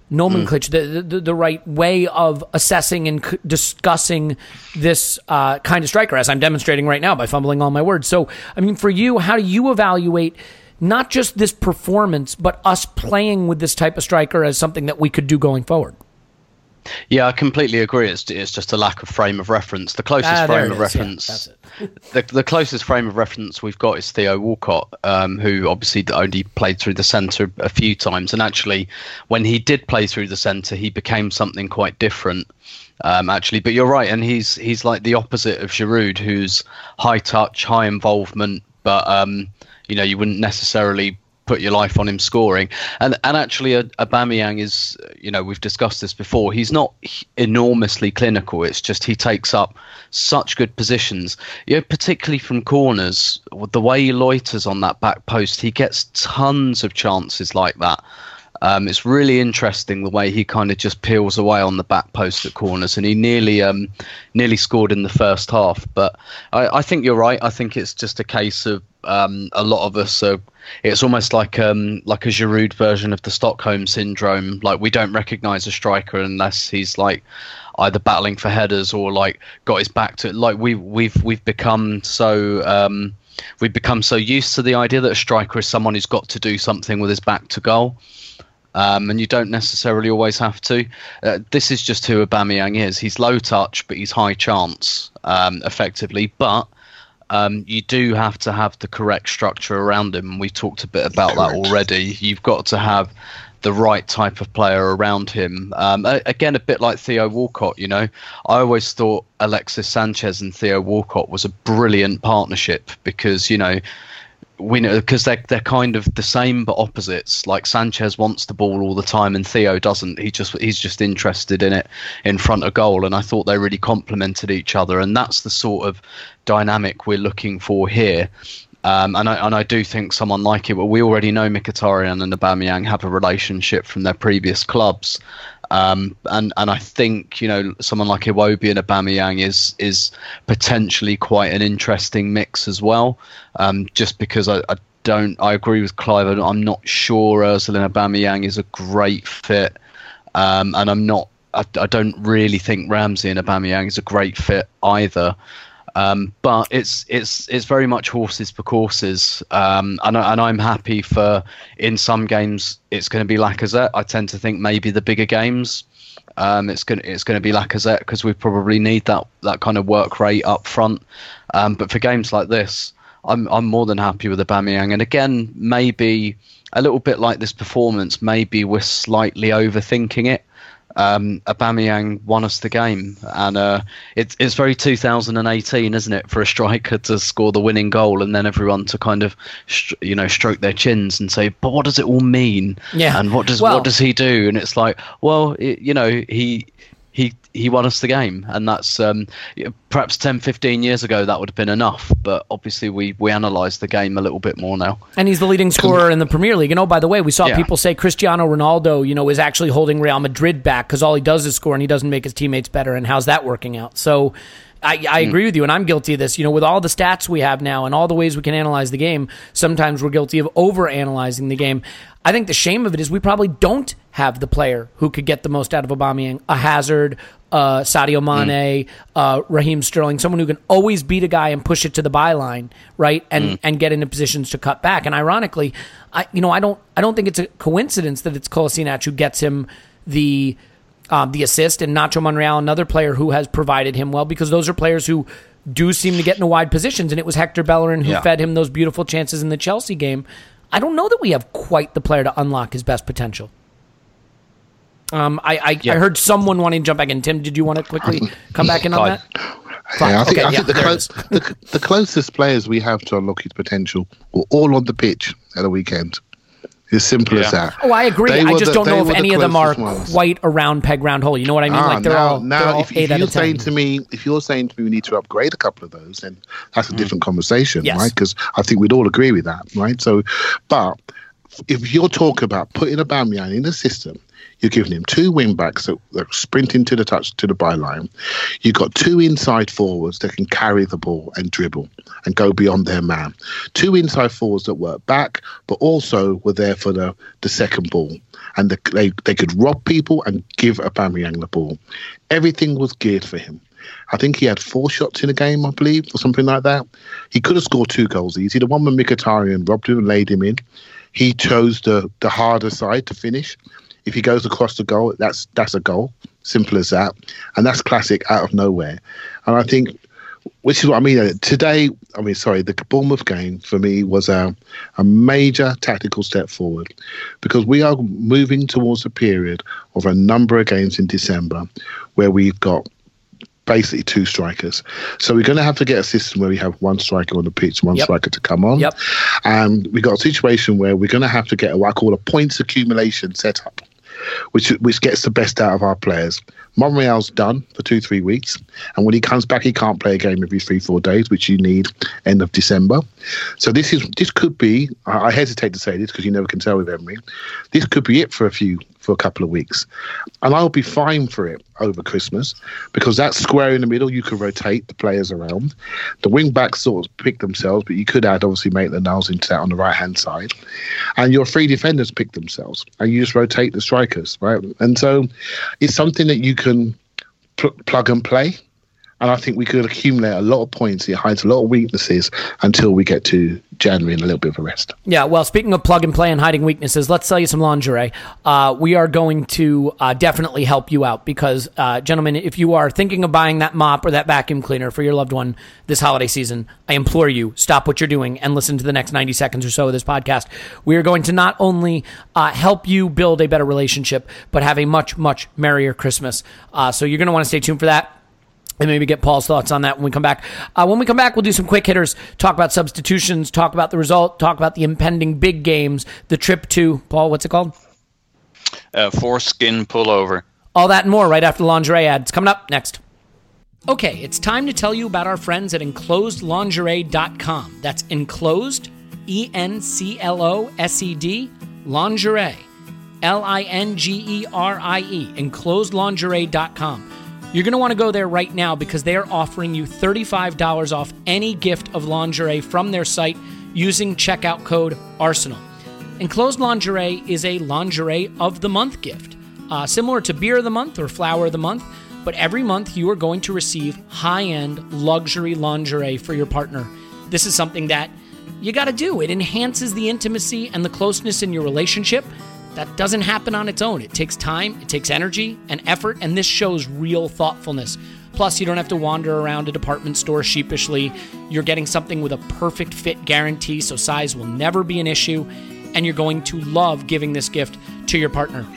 nomenclature, mm. the, the the right way of assessing and c- discussing this uh, kind of striker, as I'm demonstrating right now by fumbling all my words. So, I mean, for you, how do you evaluate not just this performance, but us playing with this type of striker as something that we could do going forward? Yeah, I completely agree. It's it's just a lack of frame of reference. The closest ah, frame of is. reference, yeah, the the closest frame of reference we've got is Theo Walcott, um, who obviously only played through the centre a few times. And actually, when he did play through the centre, he became something quite different. Um, actually, but you're right, and he's he's like the opposite of Giroud, who's high touch, high involvement, but um, you know, you wouldn't necessarily put your life on him scoring. And and actually, Aubameyang is, you know, we've discussed this before, he's not enormously clinical. It's just he takes up such good positions, you know, particularly from corners. The way he loiters on that back post, he gets tons of chances like that. Um, it's really interesting the way he kind of just peels away on the back post at corners, and he nearly um, nearly scored in the first half. But I, I think you're right. I think it's just a case of um, a lot of us are, it's almost like um, like a Giroud version of the Stockholm syndrome. Like, we don't recognise a striker unless he's like either battling for headers or like got his back to it. Like we we've we've become so. Um, We've become so used to the idea that a striker is someone who's got to do something with his back to goal. Um, and you don't necessarily always have to. Uh, this is just who Aubameyang is. He's low touch, but he's high chance, um, effectively. But um, you do have to have the correct structure around him. We've talked a bit about correct. that already. You've got to have the right type of player around him. Um, again, a bit like Theo Walcott, you know. I always thought Alexis Sanchez and Theo Walcott was a brilliant partnership because, you know, winner, because they're, they're kind of the same but opposites. Like Sanchez wants the ball all the time and Theo doesn't. He just he's just interested in it in front of goal, and I thought they really complemented each other, and that's the sort of dynamic we're looking for here. Um, and I and I do think someone like it, but we already know Mkhitaryan and Aubameyang have a relationship from their previous clubs. Um, and, and I think, you know, someone like Iwobi and Aubameyang is is potentially quite an interesting mix as well. Um, just because I, I don't, I agree with Clive. I'm not sure Ozil and Aubameyang is a great fit, um, and I'm not. I, I don't really think Ramsey and Aubameyang is a great fit either. Um, but it's it's it's very much horses for courses, um, and and I'm happy for. In some games, it's going to be Lacazette. I tend to think maybe the bigger games, um, it's going it's going to be Lacazette because we probably need that that kind of work rate up front. Um, but for games like this, I'm I'm more than happy with Aubameyang. And again, maybe a little bit like this performance, maybe we're slightly overthinking it. Um, Aubameyang won us the game, and uh, it's it's very two thousand eighteen, isn't it, for a striker to score the winning goal and then everyone to kind of, you know, stroke their chins and say, but what does it all mean? Yeah. And what does well, what does he do? And it's like, well, it, you know, he he he won us the game, and that's um, perhaps ten, fifteen years ago that would have been enough, but obviously we we analyse the game a little bit more now. And he's the leading scorer in the Premier League. And oh, by the way, we saw yeah. people say Cristiano Ronaldo, you know, is actually holding Real Madrid back because all he does is score and he doesn't make his teammates better, and how's that working out? So I, I agree with you, and I'm guilty of this. You know, with all the stats we have now and all the ways we can analyze the game, sometimes we're guilty of over-analyzing the game. I think the shame of it is we probably don't have the player who could get the most out of Aubameyang, a Hazard, uh, Sadio Mane, mm. uh, Raheem Sterling, someone who can always beat a guy and push it to the byline, right, and mm. and get into positions to cut back. And ironically, I you know I don't I don't think it's a coincidence that it's Kolasinac who gets him the. Um, the assist, and Nacho Monreal, another player who has provided him well, because those are players who do seem to get into wide positions, and it was Hector Bellerin who yeah. fed him those beautiful chances in the Chelsea game. I don't know that we have quite the player to unlock his best potential. Um, I, I, yeah. I heard someone wanting to jump back in. Tim, did you want to quickly come back in on that? Yeah, I think, okay, I think yeah, the, close, the, the closest players we have to unlock his potential were all on the pitch at the weekend. It's simple yeah. as that. Oh, I agree. They I just the, don't know if any the of them are ones. quite around peg, round hole. You know what I mean? Ah, like they're now, all, now they're all if, eight if you're saying to me, if you're saying to me, we need to upgrade a couple of those, then that's a mm. different conversation, yes. right? Because I think we'd all agree with that, right? So, but if you're talking about putting Aubameyang in the system, you're giving him two wing backs that are sprinting to the touch to the byline. You've got two inside forwards that can carry the ball and dribble and go beyond their man. Two inside forwards that work back, but also were there for the, the second ball. And the, they, they could rob people and give Aubameyang the ball. Everything was geared for him. I think he had four shots in a game, I believe, or something like that. He could have scored two goals easy. The one when Mkhitaryan robbed him and laid him in. He chose the, the harder side to finish. If he goes across the goal, that's that's a goal. Simple as that. And that's classic out of nowhere. And I think, which is what I mean, today, I mean, sorry, the Bournemouth game for me was a, a major tactical step forward, because we are moving towards a period of a number of games in December where we've got basically two strikers. So we're going to have to get a system where we have one striker on the pitch, one yep. striker to come on. Yep. And we've got a situation where we're going to have to get what I call a points accumulation setup, which which gets the best out of our players. Monreal's done for two, three weeks. And when he comes back, he can't play a game every three, four days, which you need end of December. So this is this could be, I hesitate to say this because you never can tell with Emery, this could be it for a few, for a couple of weeks. And I'll be fine for it over Christmas, because that square in the middle, you can rotate the players around. The wing-backs sort of pick themselves, but you could add, obviously, Maitland-Niles into that on the right-hand side. And your three defenders pick themselves, and you just rotate the strikers, right? And so it's something that you can Can pl- plug and play, and I think we could accumulate a lot of points. It hides a lot of weaknesses until we get to January and a little bit of a rest. Yeah, well, speaking of plug and play and hiding weaknesses, let's sell you some lingerie. Uh, we are going to uh, definitely help you out because, uh, gentlemen, if you are thinking of buying that mop or that vacuum cleaner for your loved one this holiday season, I implore you, stop what you're doing and listen to the next ninety seconds or so of this podcast. We are going to not only uh, help you build a better relationship, but have a much, much merrier Christmas. Uh, so you're going to want to stay tuned for that. and maybe get Paul's thoughts on that when we come back. Uh, when we come back, we'll do some quick hitters, talk about substitutions, talk about the result, talk about the impending big games, the trip to, Paul, what's it called? Uh, foreskin pullover. All that and more right after the lingerie ads. Coming up next. Okay, it's time to tell you about our friends at enclosed lingerie dot com. That's enclosed, E N C L O S E D, lingerie, L I N G E R I E, enclosed lingerie dot com. You're going to want to go there right now because they are offering you thirty-five dollars off any gift of lingerie from their site using checkout code ARSENAL. Enclosed Lingerie is a lingerie of the month gift, uh, similar to beer of the month or flower of the month, but every month you are going to receive high-end luxury lingerie for your partner. This is something that you got to do. It enhances the intimacy and the closeness in your relationship. That doesn't happen on its own. It takes time, it takes energy and effort, and this shows real thoughtfulness. Plus, you don't have to wander around a department store sheepishly. You're getting something with a perfect fit guarantee, so size will never be an issue, and you're going to love giving this gift to your partner.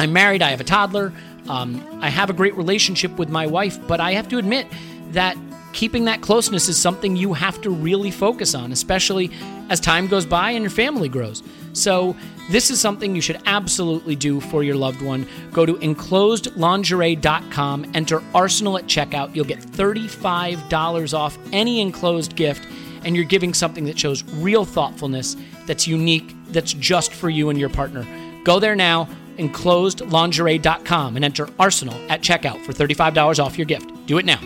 I'm married, I have a toddler, um, I have a great relationship with my wife, but I have to admit that keeping that closeness is something you have to really focus on, especially as time goes by and your family grows. So this is something you should absolutely do for your loved one. Go to enclosed lingerie dot com, enter ARSENAL at checkout. You'll get thirty-five dollars off any enclosed gift, and you're giving something that shows real thoughtfulness, that's unique, that's just for you and your partner. Go there now, enclosed lingerie dot com, and enter ARSENAL at checkout for thirty-five dollars off your gift. Do it now.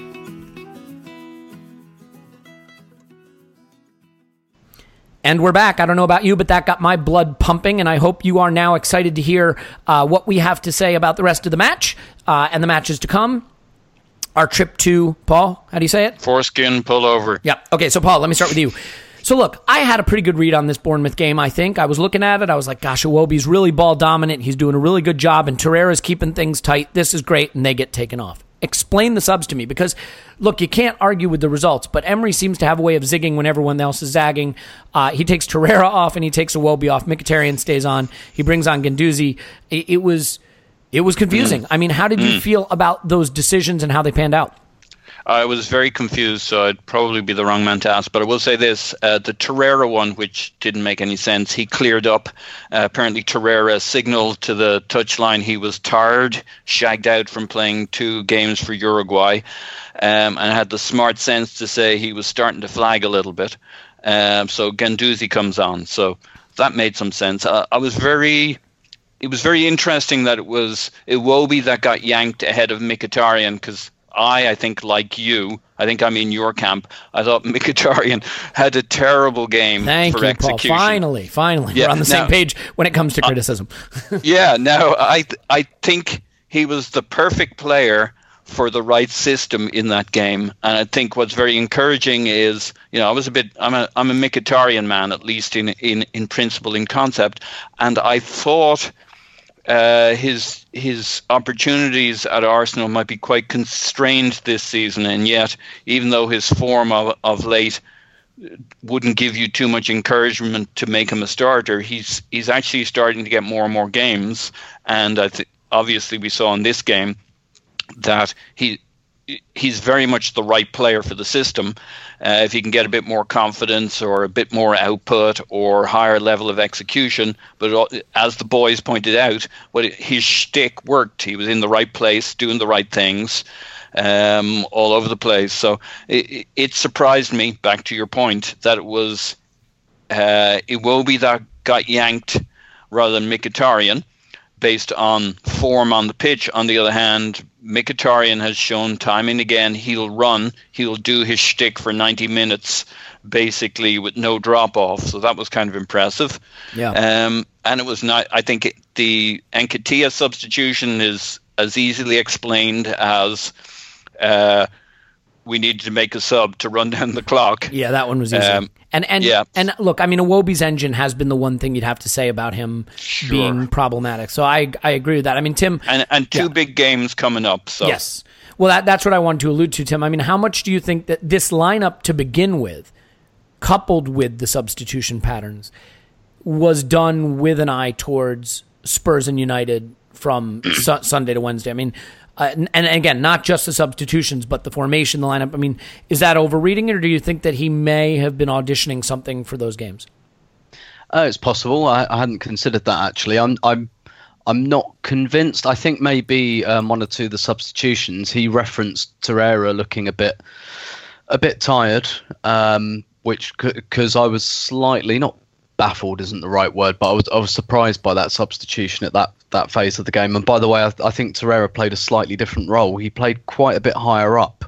And we're back. I don't know about you, but that got my blood pumping, and I hope you are now excited to hear uh, what we have to say about the rest of the match uh, and the matches to come. Our trip to, Paul, how do you say it? Foreskin pullover. Yep. Okay, so Paul, let me start with you. So look, I had a pretty good read on this Bournemouth game, I think. I was looking at it. I was like, gosh, Iwobi's really ball dominant. He's doing a really good job, and Torreira's keeping things tight. This is great, and they get taken off. Explain the subs to me, because, look, you can't argue with the results, but Emery seems to have a way of zigging when everyone else is zagging. Uh, he takes Torreira off, and he takes Iwobi off. Mkhitaryan stays on. He brings on Guendouzi. It, it was it was confusing. Mm. I mean, how did you mm. feel about those decisions and how they panned out? I was very confused, so I'd probably be the wrong man to ask, but I will say this, uh, the Torreira one, which didn't make any sense, he cleared up. Uh, apparently Torreira signaled to the touchline he was tired, shagged out from playing two games for Uruguay, um, and had the smart sense to say he was starting to flag a little bit. Um, so Guendouzi comes on, so that made some sense. I, I was very... It was very interesting that it was Iwobi that got yanked ahead of Mkhitaryan, because... I, I think, like you, I think I'm in your camp. I thought Mkhitaryan had a terrible game Thank for you, execution. Paul. Finally, finally, yeah, we're on the now, same page when it comes to criticism. Uh, yeah, no, I, I think he was the perfect player for the right system in that game, and I think what's very encouraging is, you know, I was a bit, I'm a, I'm a Mkhitaryan man, at least in in in principle, in concept, and I thought. Uh, his his opportunities at Arsenal might be quite constrained this season, and yet, even though his form of, of late wouldn't give you too much encouragement to make him a starter, he's he's actually starting to get more and more games, and I th- obviously we saw in this game that he he's very much the right player for the system. Uh, if he can get a bit more confidence or a bit more output or higher level of execution. But as the boys pointed out, what it, his shtick worked. He was in the right place, doing the right things um, all over the place. So it, it surprised me, back to your point, that it was uh, Iwobi that got yanked rather than Mkhitaryan. Based on form on the pitch. On the other hand, Mkhitaryan has shown time and again he'll run, he'll do his shtick for ninety minutes, basically with no drop off. So that was kind of impressive. Yeah. Um, and it was not. I think it, the Nketiah substitution is as easily explained as uh, we needed to make a sub to run down the clock. Yeah, that one was easy. Um, And and yeah. and look, I mean, Iwobi's engine has been the one thing you'd have to say about him sure. being problematic. So I I agree with that. I mean, Tim and and two yeah. big games coming up. So yes, well that that's what I wanted to allude to, Tim. I mean, how much do you think that this lineup to begin with, coupled with the substitution patterns, was done with an eye towards Spurs and United from su- Sunday to Wednesday? I mean, Uh, and, and again, not just the substitutions, but the formation, the lineup. I mean, is that overreading it, or do you think that he may have been auditioning something for those games? Uh, it's possible. I, I hadn't considered that, actually. I'm I'm, I'm not convinced. I think maybe um, one or two of the substitutions, he referenced Torreira looking a bit a bit tired, um, which because I was slightly, not baffled isn't the right word, but I was I was surprised by that substitution at that, that phase of the game. And by the way, I, I think Torreira played a slightly different role. He played quite a bit higher up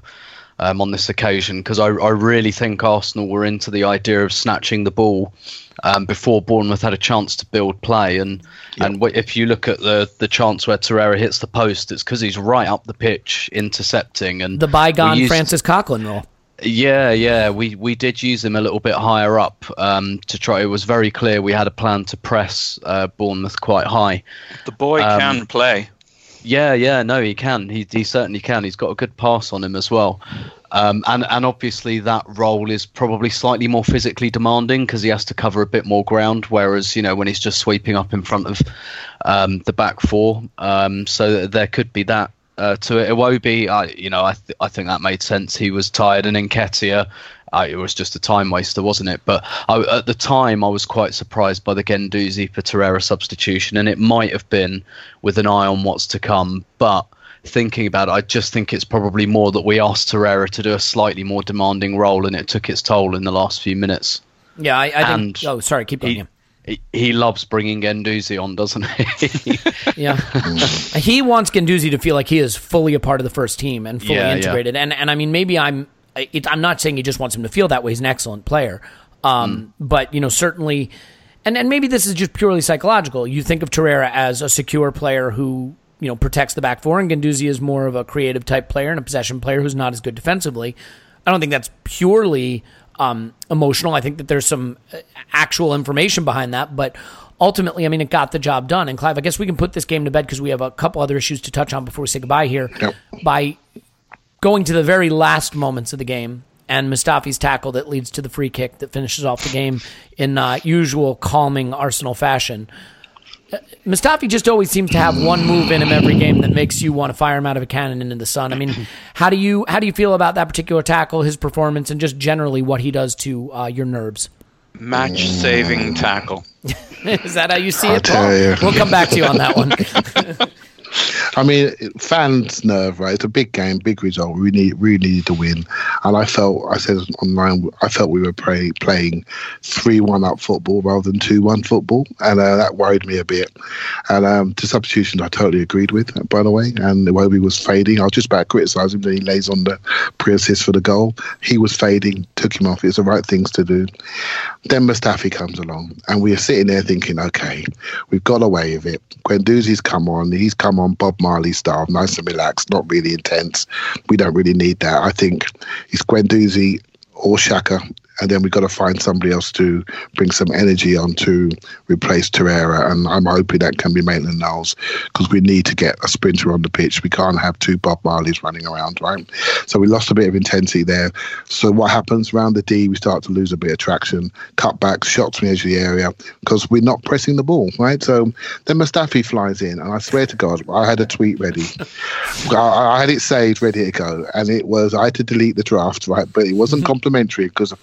um, on this occasion, because I, I really think Arsenal were into the idea of snatching the ball um, before Bournemouth had a chance to build play. And yeah. and if you look at the, the chance where Torreira hits the post, it's because he's right up the pitch intercepting. And the bygone used- Francis Coughlin role. Yeah, yeah, we, we did use him a little bit higher up um, to try. It was very clear we had a plan to press uh, Bournemouth quite high. The boy um, can play. Yeah, yeah, no, he can. He he certainly can. He's got a good pass on him as well. Um, and, and obviously that role is probably slightly more physically demanding because he has to cover a bit more ground, whereas, you know, when he's just sweeping up in front of um, the back four. Um, so there could be that. Uh, to Iwobi, I you know I th- I think that made sense. He was tired, and Nketiah, uh, it was just a time waster, wasn't it? But I, at the time, I was quite surprised by the Guendouzi for Torreira substitution, and it might have been with an eye on what's to come. But thinking about it, I just think it's probably more that we asked Torreira to do a slightly more demanding role, and it took its toll in the last few minutes. Yeah, I, I think. Oh, sorry, keep going. He, He loves bringing Guendouzi on, doesn't he? yeah. He wants Guendouzi to feel like he is fully a part of the first team and fully yeah, integrated. Yeah. And and I mean, maybe I'm it, I'm not saying he just wants him to feel that way. He's an excellent player. Um, mm. But, you know, certainly, and, and maybe this is just purely psychological. You think of Torreira as a secure player who, you know, protects the back four, and Guendouzi is more of a creative type player and a possession player who's not as good defensively. I don't think that's purely... Um, emotional. I think that there's some actual information behind that, but ultimately, I mean, it got the job done. And Clive, I guess we can put this game to bed because we have a couple other issues to touch on before we say goodbye here. Yep. By going to the very last moments of the game and Mustafi's tackle that leads to the free kick that finishes off the game in uh, usual calming Arsenal fashion. Mustafi just always seems to have one move in him every game that makes you want to fire him out of a cannon into the sun. I mean, how do you how do you feel about that particular tackle, his performance, and just generally what he does to uh, your nerves? Match-saving tackle. Is that how you see I'll it, Paul? You. We'll come back to you on that one. I mean, fans' nerve, right? It's a big game, big result. We need, we needed to win. And I felt, I said online, I felt we were play, playing three one up football rather than two one football. And uh, that worried me a bit. And um, the substitution I totally agreed with, by the way. And Iwobi was fading. I was just about to criticise him. Then he lays on the pre-assist for the goal. He was fading, took him off. It's the right things to do. Then Mustafi comes along. And we are sitting there thinking, okay, we've got away with it. Guendouzi's come on. He's come on Bob Marley style, nice and relaxed, not really intense. We don't really need that. I think it's Guendouzi or Xhaka, and then we've got to find somebody else to bring some energy on to replace Torreira, and I'm hoping that can be Maitland-Niles, because we need to get a sprinter on the pitch. We can't have two Bob Marleys running around, right? So we lost a bit of intensity there. So what happens around the D, we start to lose a bit of traction, cutbacks, shots from the edge of the area, because we're not pressing the ball, right? So then Mustafi flies in, and I swear to God, I had a tweet ready. I, I had it saved, ready to go, and it was, I had to delete the draft, right? But it wasn't mm-hmm. complimentary, because of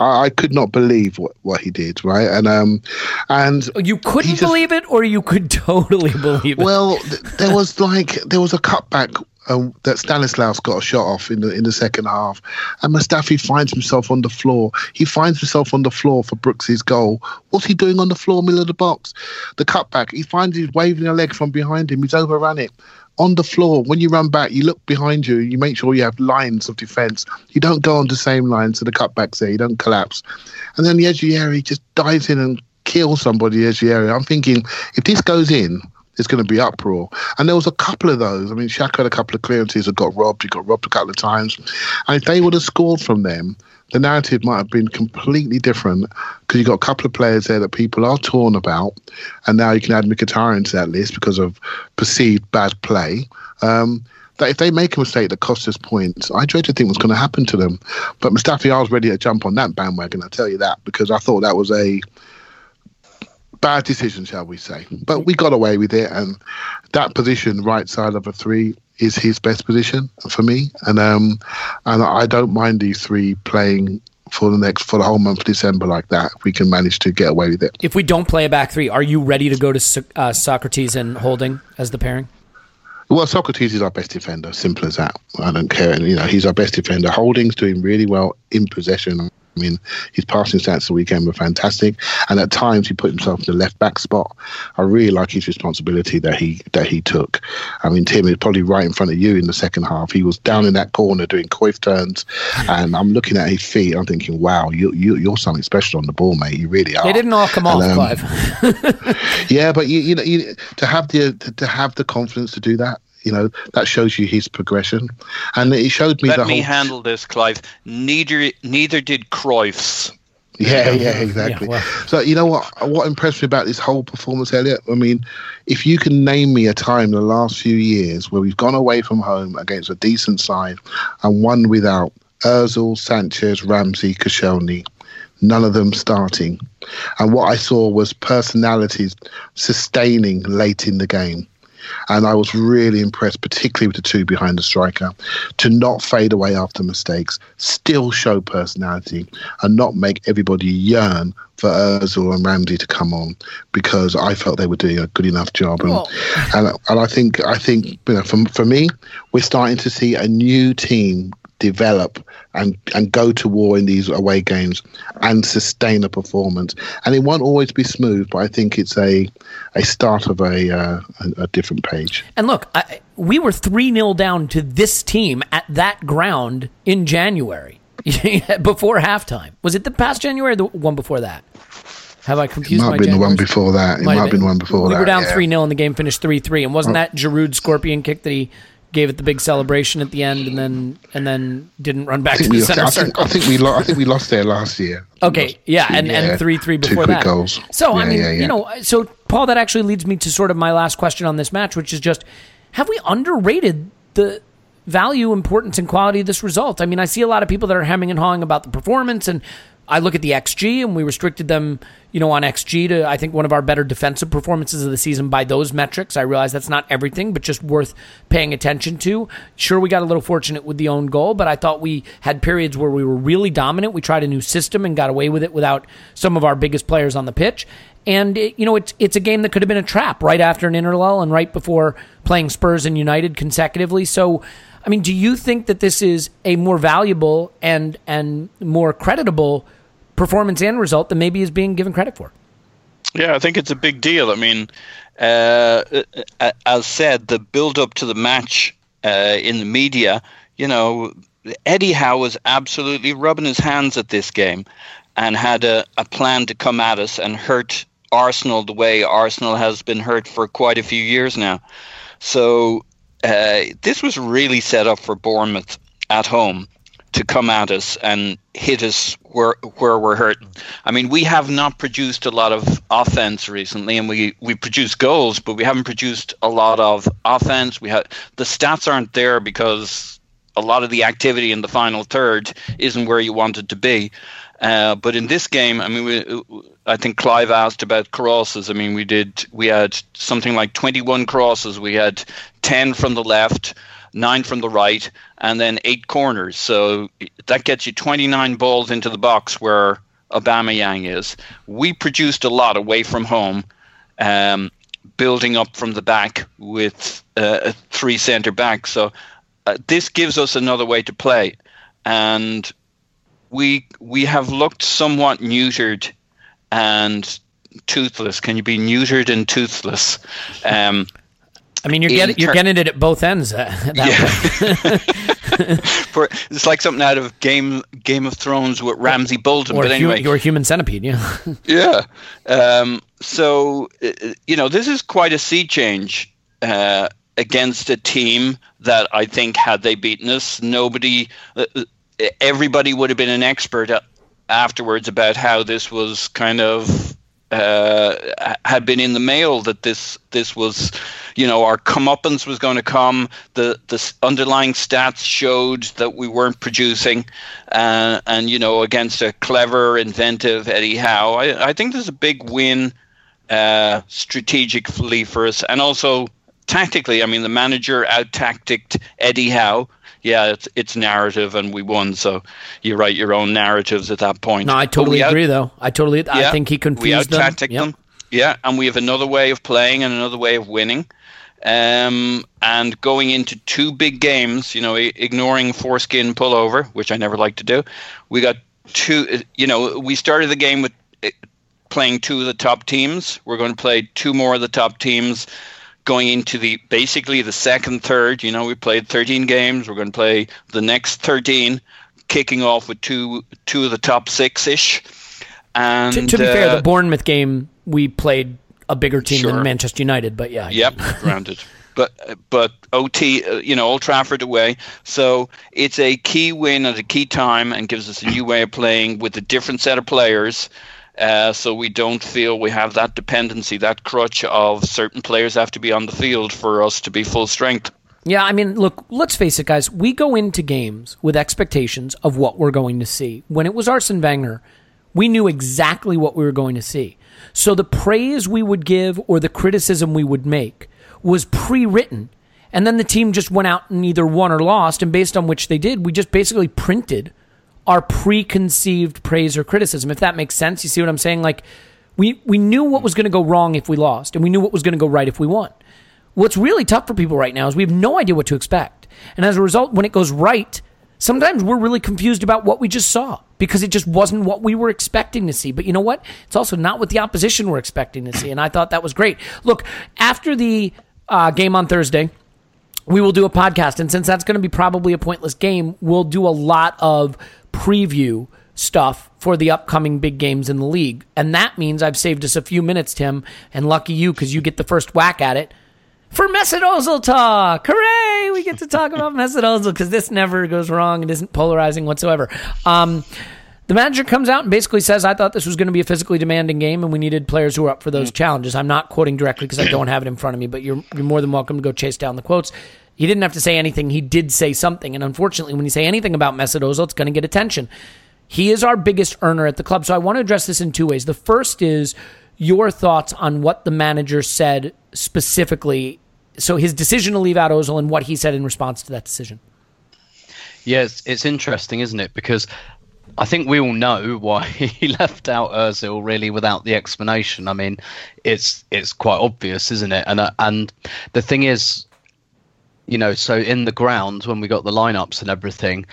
I could not believe what, what he did, right? And um, and you couldn't just, believe it, or you could totally believe it. Well, th- there was like there was a cutback um, that Stanislaus got a shot off in the in the second half, and Mustafi finds himself on the floor. He finds himself on the floor for Brooks's goal. What's he doing on the floor, middle of the box? The cutback. He finds he's waving a leg from behind him. He's overrun it. On the floor, when you run back, you look behind you, you make sure you have lines of defence. You don't go on the same line, so the cutback's there, you don't collapse. And then the edge of the area, he just dives in and kills somebody at the edge of the area. I'm thinking, if this goes in, it's going to be uproar. And there was a couple of those. I mean, Xhaka had a couple of clearances that got robbed. He got robbed a couple of times. And if they would have scored from them, the narrative might have been completely different, because you've got a couple of players there that people are torn about. And now you can add Mkhitaryan to that list because of perceived bad play. Um, that if they make a mistake that costs us points, I dread to think what's going to happen to them. But Mustafi, I was ready to jump on that bandwagon, I'll tell you that, because I thought that was a... bad decision, shall we say. But we got away with it, and that position, right side of a three, is his best position for me. And um, and I don't mind these three playing for the next for the whole month of December like that, if we can manage to get away with it. If we don't play a back three, are you ready to go to uh, Sokratis and Holding as the pairing? Well, Sokratis is our best defender, simple as that. I don't care. You know, he's our best defender. Holding's doing really well in possession. I mean, his passing stats the weekend were fantastic, and at times he put himself in the left back spot. I really like his responsibility that he that he took. I mean, Tim is probably right in front of you in the second half. He was down in that corner doing coif turns, and I'm looking at his feet. I'm thinking, wow, you you you're something special on the ball, mate. You really are. They didn't all come off, Clive. Yeah, but you you know you, to have the to, to have the confidence to do that. You know, that shows you his progression. And it showed me Let the whole... Let me handle this, Clive. Neither neither did Cruyff's. Yeah, yeah, exactly. Yeah, well. So, you know what? What impressed me about this whole performance, Elliot? I mean, if you can name me a time in the last few years where we've gone away from home against a decent side and won without Ozil, Sanchez, Ramsey, Koscielny, none of them starting. And what I saw was personalities sustaining late in the game. And I was really impressed, particularly with the two behind the striker, to not fade away after mistakes, still show personality, and not make everybody yearn for Ozil and Ramsey to come on, because I felt they were doing a good enough job. And, and, and I think, I think, you know, for, for me, we're starting to see a new team develop and and go to war in these away games and sustain a performance. And it won't always be smooth, but I think it's a a start of a uh, a, a different page. And look, I, we were three nil down to this team at that ground in January before halftime. Was it the past January or the one before that? Have I confused my It might have been the one before that. It might have been the one before that. We were down yeah. three nil and the game finished three three. And wasn't that Giroud's scorpion kick that he... gave it the big celebration at the end, and then and then didn't run back to the center circle. I think we lost. I think we lost there last year. Okay, yeah, and yeah, and three three before that. Two quick goals. So yeah, I mean, yeah, yeah. you know, so Paul, that actually leads me to sort of my last question on this match, which is just: have we underrated the value, importance, and quality of this result? I mean, I see a lot of people that are hemming and hawing about the performance, and I look at the X G, and we restricted them, you know, on X G to I think one of our better defensive performances of the season by those metrics. I realize that's not everything, but just worth paying attention to. Sure, we got a little fortunate with the own goal, but I thought we had periods where we were really dominant. We tried a new system and got away with it without some of our biggest players on the pitch. And, it, you know, it's it's a game that could have been a trap right after an interlull and right before playing Spurs and United consecutively. So, I mean, do you think that this is a more valuable and and more creditable performance and result than maybe is being given credit for? Yeah, I think it's a big deal. I mean, uh, as said, the build-up to the match uh, in the media, you know, Eddie Howe was absolutely rubbing his hands at this game and had a, a plan to come at us and hurt Arsenal the way Arsenal has been hurt for quite a few years now. So... Uh, this was really set up for Bournemouth at home to come at us and hit us where where we're hurting. I mean, we have not produced a lot of offense recently, and we, we produce goals, but we haven't produced a lot of offense. We ha- The stats aren't there because a lot of the activity in the final third isn't where you want it to be. Uh, but in this game, I mean, we, I think Clive asked about crosses. I mean, we did. We had something like twenty-one crosses. We had ten from the left, nine from the right, and then eight corners. So that gets you twenty-nine balls into the box where Aubameyang is. We produced a lot away from home, um, building up from the back with uh, three centre backs. So uh, this gives us another way to play, and. We we have looked somewhat neutered and toothless. Can you be neutered and toothless? Um, I mean, you're getting ter- you're getting it at both ends. Uh, that yeah. way. For, it's like something out of Game Game of Thrones with Ramsay Bolton. Or but anyway, hu- you're a human centipede. Yeah. yeah. Um, so you know, this is quite a sea change uh, against a team that I think, had they beaten us, nobody. Uh, Everybody would have been an expert afterwards about how this was kind of uh, had been in the mail, that this this was, you know, our comeuppance was going to come. The the underlying stats showed that we weren't producing, uh, and you know, against a clever, inventive Eddie Howe, I, I think there's a big win uh, strategically for us, and also tactically, I mean, the manager out-tacticked Eddie Howe. Yeah, it's, it's narrative, and we won, so you write your own narratives at that point. No, I totally agree, out- though. I totally yeah, I think he confused them. We out-tacticked them. Yep. them. Yeah, and we have another way of playing and another way of winning. Um, and going into two big games, you know, ignoring foreskin pullover, which I never like to do, we got two, you know, we started the game with playing two of the top teams. We're going to play two more of the top teams going into the, basically the second, third, you know, we played thirteen games. We're going to play the next thirteen, kicking off with two, two of the top six-ish. And to, to be uh, fair, the Bournemouth game, we played a bigger team sure. than Manchester United, but yeah. Yep, granted. But but O T, you know, Old Trafford away. So it's a key win at a key time and gives us a new way of playing with a different set of players. Uh, so we don't feel we have that dependency, that crutch of certain players have to be on the field for us to be full strength. Yeah, I mean, look, let's face it, guys. We go into games with expectations of what we're going to see. When it was Arsene Wenger, we knew exactly what we were going to see. So the praise we would give or the criticism we would make was pre-written. And then the team just went out and either won or lost. And based on which they did, we just basically printed our preconceived praise or criticism. If that makes sense, you see what I'm saying? Like, we, we knew what was going to go wrong if we lost, and we knew what was going to go right if we won. What's really tough for people right now is we have no idea what to expect. And as a result, when it goes right, sometimes we're really confused about what we just saw because it just wasn't what we were expecting to see. But you know what? It's also not what the opposition were expecting to see, and I thought that was great. Look, after the uh, game on Thursday, we will do a podcast, and since that's going to be probably a pointless game, we'll do a lot of preview stuff for the upcoming big games in the league. And that means I've saved us a few minutes, Tim, and lucky you because you get the first whack at it. For Mesut Ozil talk, hooray! We get to talk about Mesut Ozil because this never goes wrong and isn't polarizing whatsoever. Um, the manager comes out and basically says, I thought this was going to be a physically demanding game and we needed players who were up for those challenges. I'm not quoting directly because I don't have it in front of me, but you're, you're more than welcome to go chase down the quotes. He didn't have to say anything. He did say something. And unfortunately, when you say anything about Mesut Ozil, it's going to get attention. He is our biggest earner at the club. So I want to address this in two ways. The first is your thoughts on what the manager said specifically, so his decision to leave out Ozil and what he said in response to that decision. Yeah, it's, it's interesting, isn't it? Because I think we all know why he left out Ozil really without the explanation. I mean, it's it's quite obvious, isn't it? And uh, and the thing is, you know, so in the ground when we got the lineups and everything,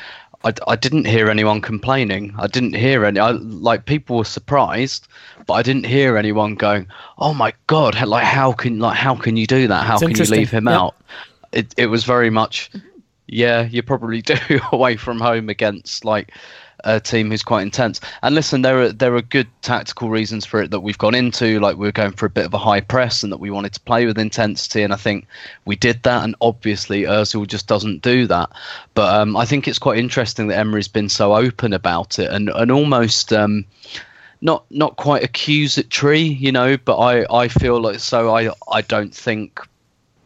I, I didn't hear anyone complaining. I didn't hear any. I, like, people were surprised, but I didn't hear anyone going, "Oh my God! How, like how can like how can you do that? How can you leave him yep. out?" It it was very much, yeah, you probably do away from home against like a team who's quite intense. And listen, there are there are good tactical reasons for it that we've gone into. Like, we were going for a bit of a high press, and that we wanted to play with intensity. And I think we did that. And obviously, Ozil just doesn't do that. But um, I think it's quite interesting that Emery's been so open about it, and and almost um, not not quite accusatory, you know. But I, I feel like so I I don't think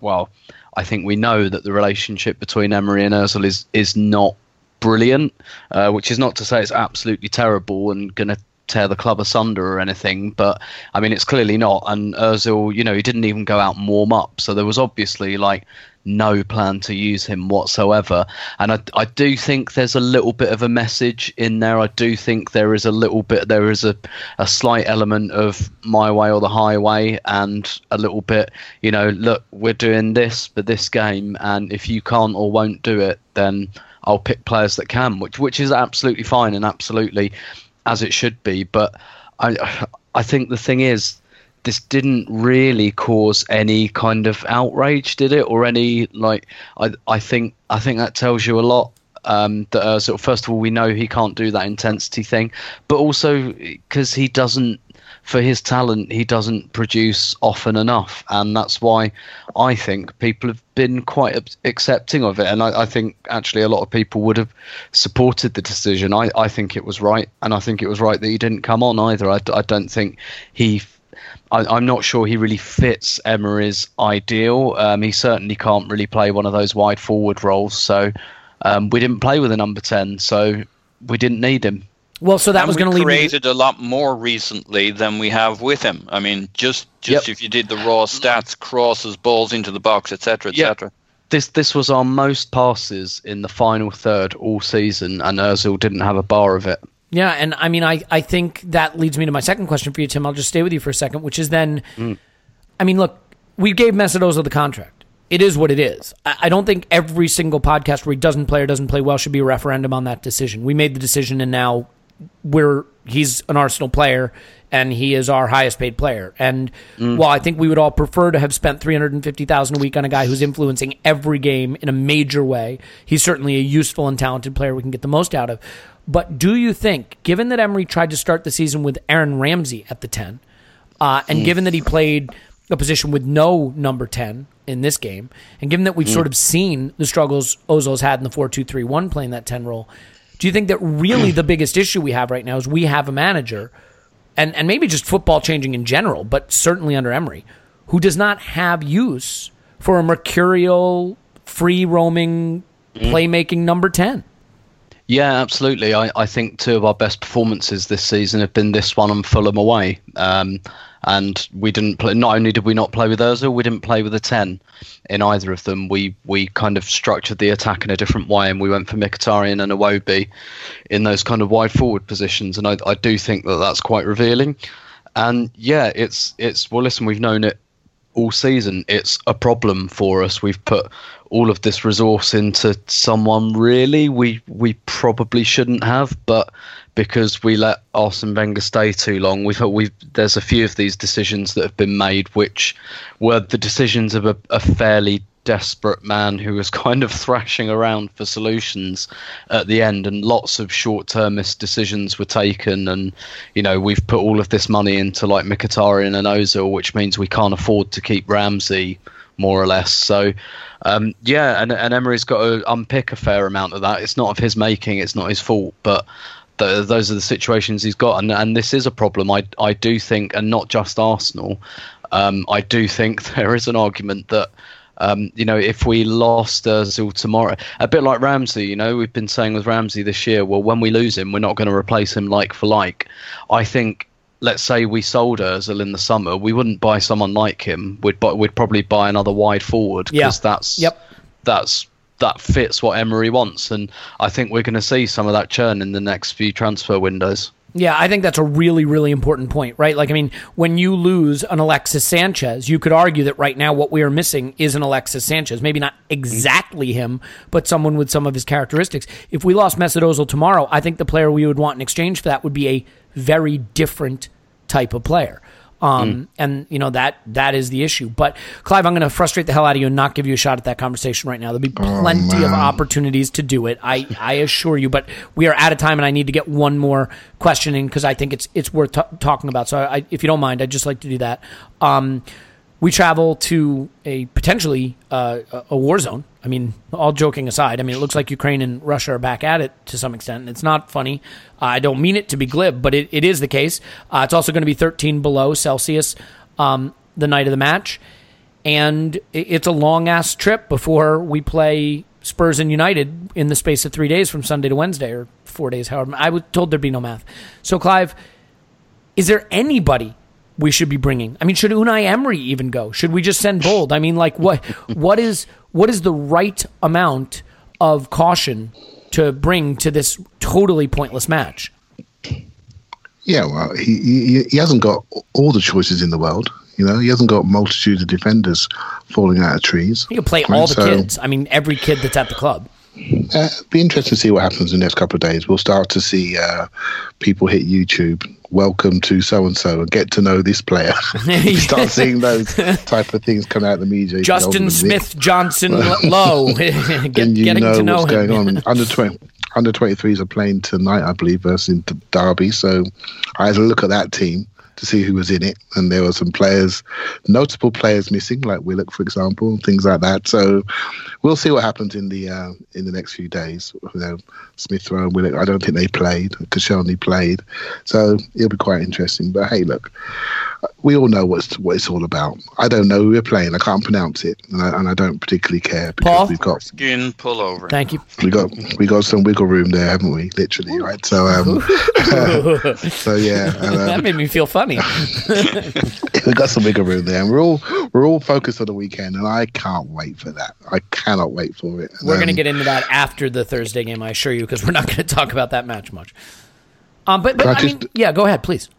well I think we know that the relationship between Emery and Ozil is is not brilliant, uh, which is not to say it's absolutely terrible and going to tear the club asunder or anything, but I mean, it's clearly not. And Ozil, you know, he didn't even go out and warm up, so there was obviously like no plan to use him whatsoever. And I, I do think there's a little bit of a message in there. I do think there is a little bit, there is a, a slight element of my way or the highway, and a little bit, you know, look, we're doing this for this game, and if you can't or won't do it, then I'll pick players that can, which which is absolutely fine and absolutely as it should be. But I I think the thing is, this didn't really cause any kind of outrage, did it? Or any like I I think I think that tells you a lot. Um, that uh, sort of, first of all, we know he can't do that intensity thing, but also because he doesn't. For his talent, he doesn't produce often enough, and that's why I think people have been quite accepting of it. And I, I think actually a lot of people would have supported the decision. I, I think it was right, and I think it was right that he didn't come on either. I, I don't think he... I, I'm not sure he really fits Emery's ideal. Um, he certainly can't really play one of those wide forward roles, so um, we didn't play with a number ten, so we didn't need him. Well, so that and was going to leave. We created a lot more recently than we have with him. I mean, just just yep. if you did the raw stats, crosses, balls into the box, et cetera, et cetera. Yep. This this was our most passes in the final third all season, and Ozil didn't have a bar of it. Yeah, and I mean, I, I think that leads me to my second question for you, Tim. I'll just stay with you for a second, which is then, mm. I mean, look, we gave Mesut Ozil the contract. It is what it is. I don't think every single podcast where he doesn't play or doesn't play well should be a referendum on that decision. We made the decision, and now we're he's an Arsenal player, and he is our highest paid player. And mm. while I think we would all prefer to have spent three hundred fifty thousand dollars a week on a guy who's influencing every game in a major way, he's certainly a useful and talented player we can get the most out of. But do you think, given that Emery tried to start the season with Aaron Ramsey at the ten, uh, and mm. given that he played a position with no number ten in this game, and given that we've mm. sort of seen the struggles Ozil's had in the four two three one playing that ten role, do you think that really the biggest issue we have right now is we have a manager, and, and maybe just football changing in general, but certainly under Emery, who does not have use for a mercurial, free-roaming, mm. playmaking number ten? Yeah, absolutely. I, I think two of our best performances this season have been this one and Fulham away. Um, and we didn't play, not only did we not play with Ozil, we didn't play with a ten in either of them. We we kind of structured the attack in a different way, and we went for Mkhitaryan and Iwobi in those kind of wide forward positions. And I, I do think that that's quite revealing. And yeah, it's it's well, listen, we've known it all season. It's a problem for us. We've put all of this resource into someone really we we probably shouldn't have, but because we let Arsene Wenger stay too long, we've we've there's a few of these decisions that have been made which were the decisions of a, a fairly desperate man who was kind of thrashing around for solutions at the end, and lots of short-termist decisions were taken. And you know, we've put all of this money into like Mkhitaryan and Ozil, which means we can't afford to keep Ramsey, more or less. So um yeah, and, and Emery's got to unpick a fair amount of that. It's not of his making, it's not his fault, but th- those are the situations he's got, and, and this is a problem. I I do think, and not just Arsenal, um I do think there is an argument that Um, you know, if we lost Ozil tomorrow, a bit like Ramsey, you know, we've been saying with Ramsey this year, well, when we lose him, we're not going to replace him like for like. I think, let's say we sold Ozil in the summer, we wouldn't buy someone like him. We'd buy, we'd probably buy another wide forward, because yeah. that's yep. that's that fits what Emery wants. And I think we're going to see some of that churn in the next few transfer windows. Yeah, I think that's a really, really important point, right? Like, I mean, when you lose an Alexis Sanchez, you could argue that right now what we are missing is an Alexis Sanchez. Maybe not exactly him, but someone with some of his characteristics. If we lost Mesut Ozil tomorrow, I think the player we would want in exchange for that would be a very different type of player. Um, mm. And, you know, that that is the issue. But, Clive, I'm going to frustrate the hell out of you and not give you a shot at that conversation right now. There'll be plenty oh, of opportunities to do it, I, I assure you. But we are out of time, and I need to get one more question in because I think it's it's worth t- talking about. So, I, if you don't mind, I'd just like to do that. Um, we travel to a potentially uh, a war zone. I mean, all joking aside, I mean, it looks like Ukraine and Russia are back at it to some extent, and it's not funny. Uh, I don't mean it to be glib, but it, it is the case. Uh, it's also going to be thirteen below Celsius um, the night of the match, and it's a long-ass trip before we play Spurs and United in the space of three days from Sunday to Wednesday, or four days, however. I was told there'd be no math. So, Clive, is there anybody we should be bringing? I mean, should Unai Emery even go? Should we just send Bold? I mean, like, what, what is what is the right amount of caution to bring to this totally pointless match? Yeah, well, he, he, he hasn't got all the choices in the world. You know, he hasn't got multitudes of defenders falling out of trees. He can play all the kids. I mean, every kid that's at the club. Uh, be interested to see what happens in the next couple of days. We'll start to see uh, people hit YouTube. Welcome to so and so, and get to know this player. You start seeing those type of things come out of the media. Justin Smith Johnson Lowe. Get, then you getting know to know what's him. Going on. Under twenty, under twenty-threes are playing tonight, I believe, versus Derby. So I had a look at that team to see who was in it, and there were some players, notable players missing, like Willock, for example, and things like that. So we'll see what happens in the uh, in the next few days. You know, Smith Rowe and Willock, I don't think they played. Koscielny played, so it'll be quite interesting. But hey, look, we all know what's what it's all about. I don't know who we're playing. I can't pronounce it, and I, and I don't particularly care because Paul? We've got skin pullover. Thank you. We got we got some wiggle room there, haven't we? Literally, Ooh. Right? So, um, so yeah, and, um, that made me feel funny. We got some wiggle room there, and we're all we're all focused on the weekend, and I can't wait for that. I cannot wait for it. And we're um, going to get into that after the Thursday game, I assure you, because we're not going to talk about that match much. Um, but but I, I mean, just, yeah, go ahead, please.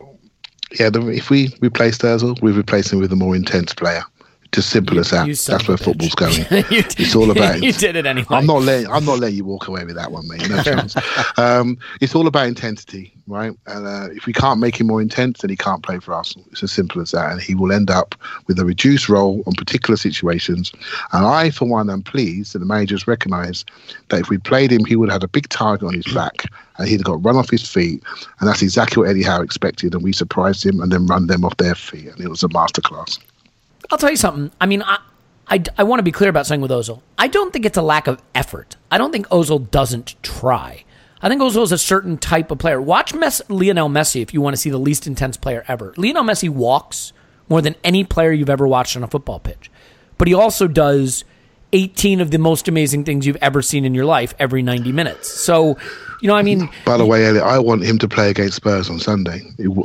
Yeah, the, if we replace Ozil, we replace him with a more intense player. Just simple you, as that. That's where bitch. football's going. did, it's all about. You did it anyway. I'm not letting. I'm not letting you walk away with that one, mate. No chance. Um, it's all about intensity, right? And uh, if we can't make him more intense, then he can't play for Arsenal. It's as simple as that. And he will end up with a reduced role on particular situations. And I, for one, am pleased that the managers recognise that if we played him, he would have had a big target on his back. And he'd got run off his feet, and that's exactly what Eddie Howe expected. And we surprised him, and then run them off their feet, and it was a masterclass. I'll tell you something. I mean, I I, I want to be clear about something with Ozil. I don't think it's a lack of effort. I don't think Ozil doesn't try. I think Ozil is a certain type of player. Watch Mes- Lionel Messi if you want to see the least intense player ever. Lionel Messi walks more than any player you've ever watched on a football pitch, but he also does eighteen of the most amazing things you've ever seen in your life every ninety minutes. So, you know, I mean... By the way, Elliot, I want him to play against Spurs on Sunday.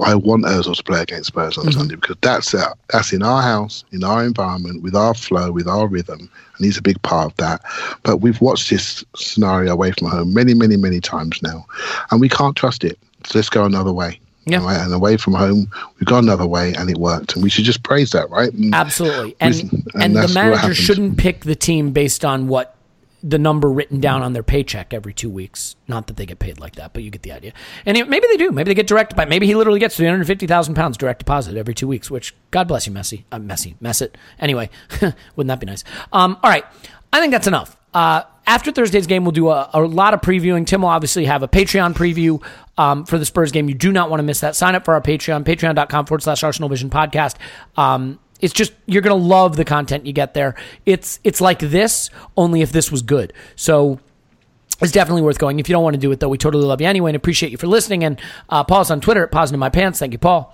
I want Ozil to play against Spurs on mm-hmm. Sunday because that's uh, that's in our house, in our environment, with our flow, with our rhythm, and he's a big part of that. But we've watched this scenario away from home many, many, many times now, and we can't trust it. So let's go another way. Yeah. Right? And away from home, we've gone another way, and it worked. And we should just praise that, right? And Absolutely. And, we, and, and the manager shouldn't pick the team based on what the number written down on their paycheck every two weeks. Not that they get paid like that, but you get the idea. And it, maybe they do. Maybe they get direct. But maybe he literally gets three hundred fifty thousand pounds direct deposit every two weeks, which, God bless you, Messi. Uh, Messi. Mess it. Anyway, wouldn't that be nice? Um, all right. I think that's enough. Uh, after Thursday's game, we'll do a, a lot of previewing. Tim will obviously have a Patreon preview um, for the Spurs game. You do not want to miss that. Sign up for our Patreon, patreon.com forward slash Arsenal Vision podcast. Um, It's just, you're going to love the content you get there. It's it's like this, only if this was good. So it's definitely worth going. If you don't want to do it, though, we totally love you anyway and appreciate you for listening. And uh, Paul's on Twitter at Pausing in My Pants. Thank you, Paul.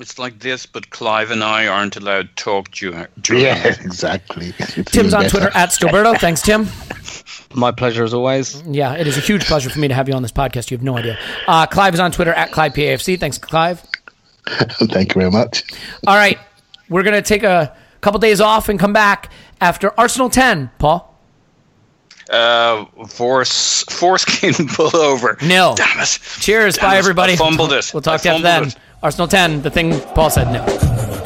It's like this, but Clive and I aren't allowed to talk during during Yeah, it. Exactly. Tim's on Twitter at Stilberto. Thanks, Tim. My pleasure as always. Yeah, it is a huge pleasure for me to have you on this podcast. You have no idea. Uh, Clive is on Twitter at ClivePAFC. Thanks, Clive. Thank you very much. All right. We're going to take a couple days off and come back after Arsenal ten, Paul. Uh, force, foreskin pullover. Nil. Damn it. Cheers. Damn Bye, it. everybody. I fumbled it. We'll talk to you after then. It. Arsenal ten, the thing Paul said, nil.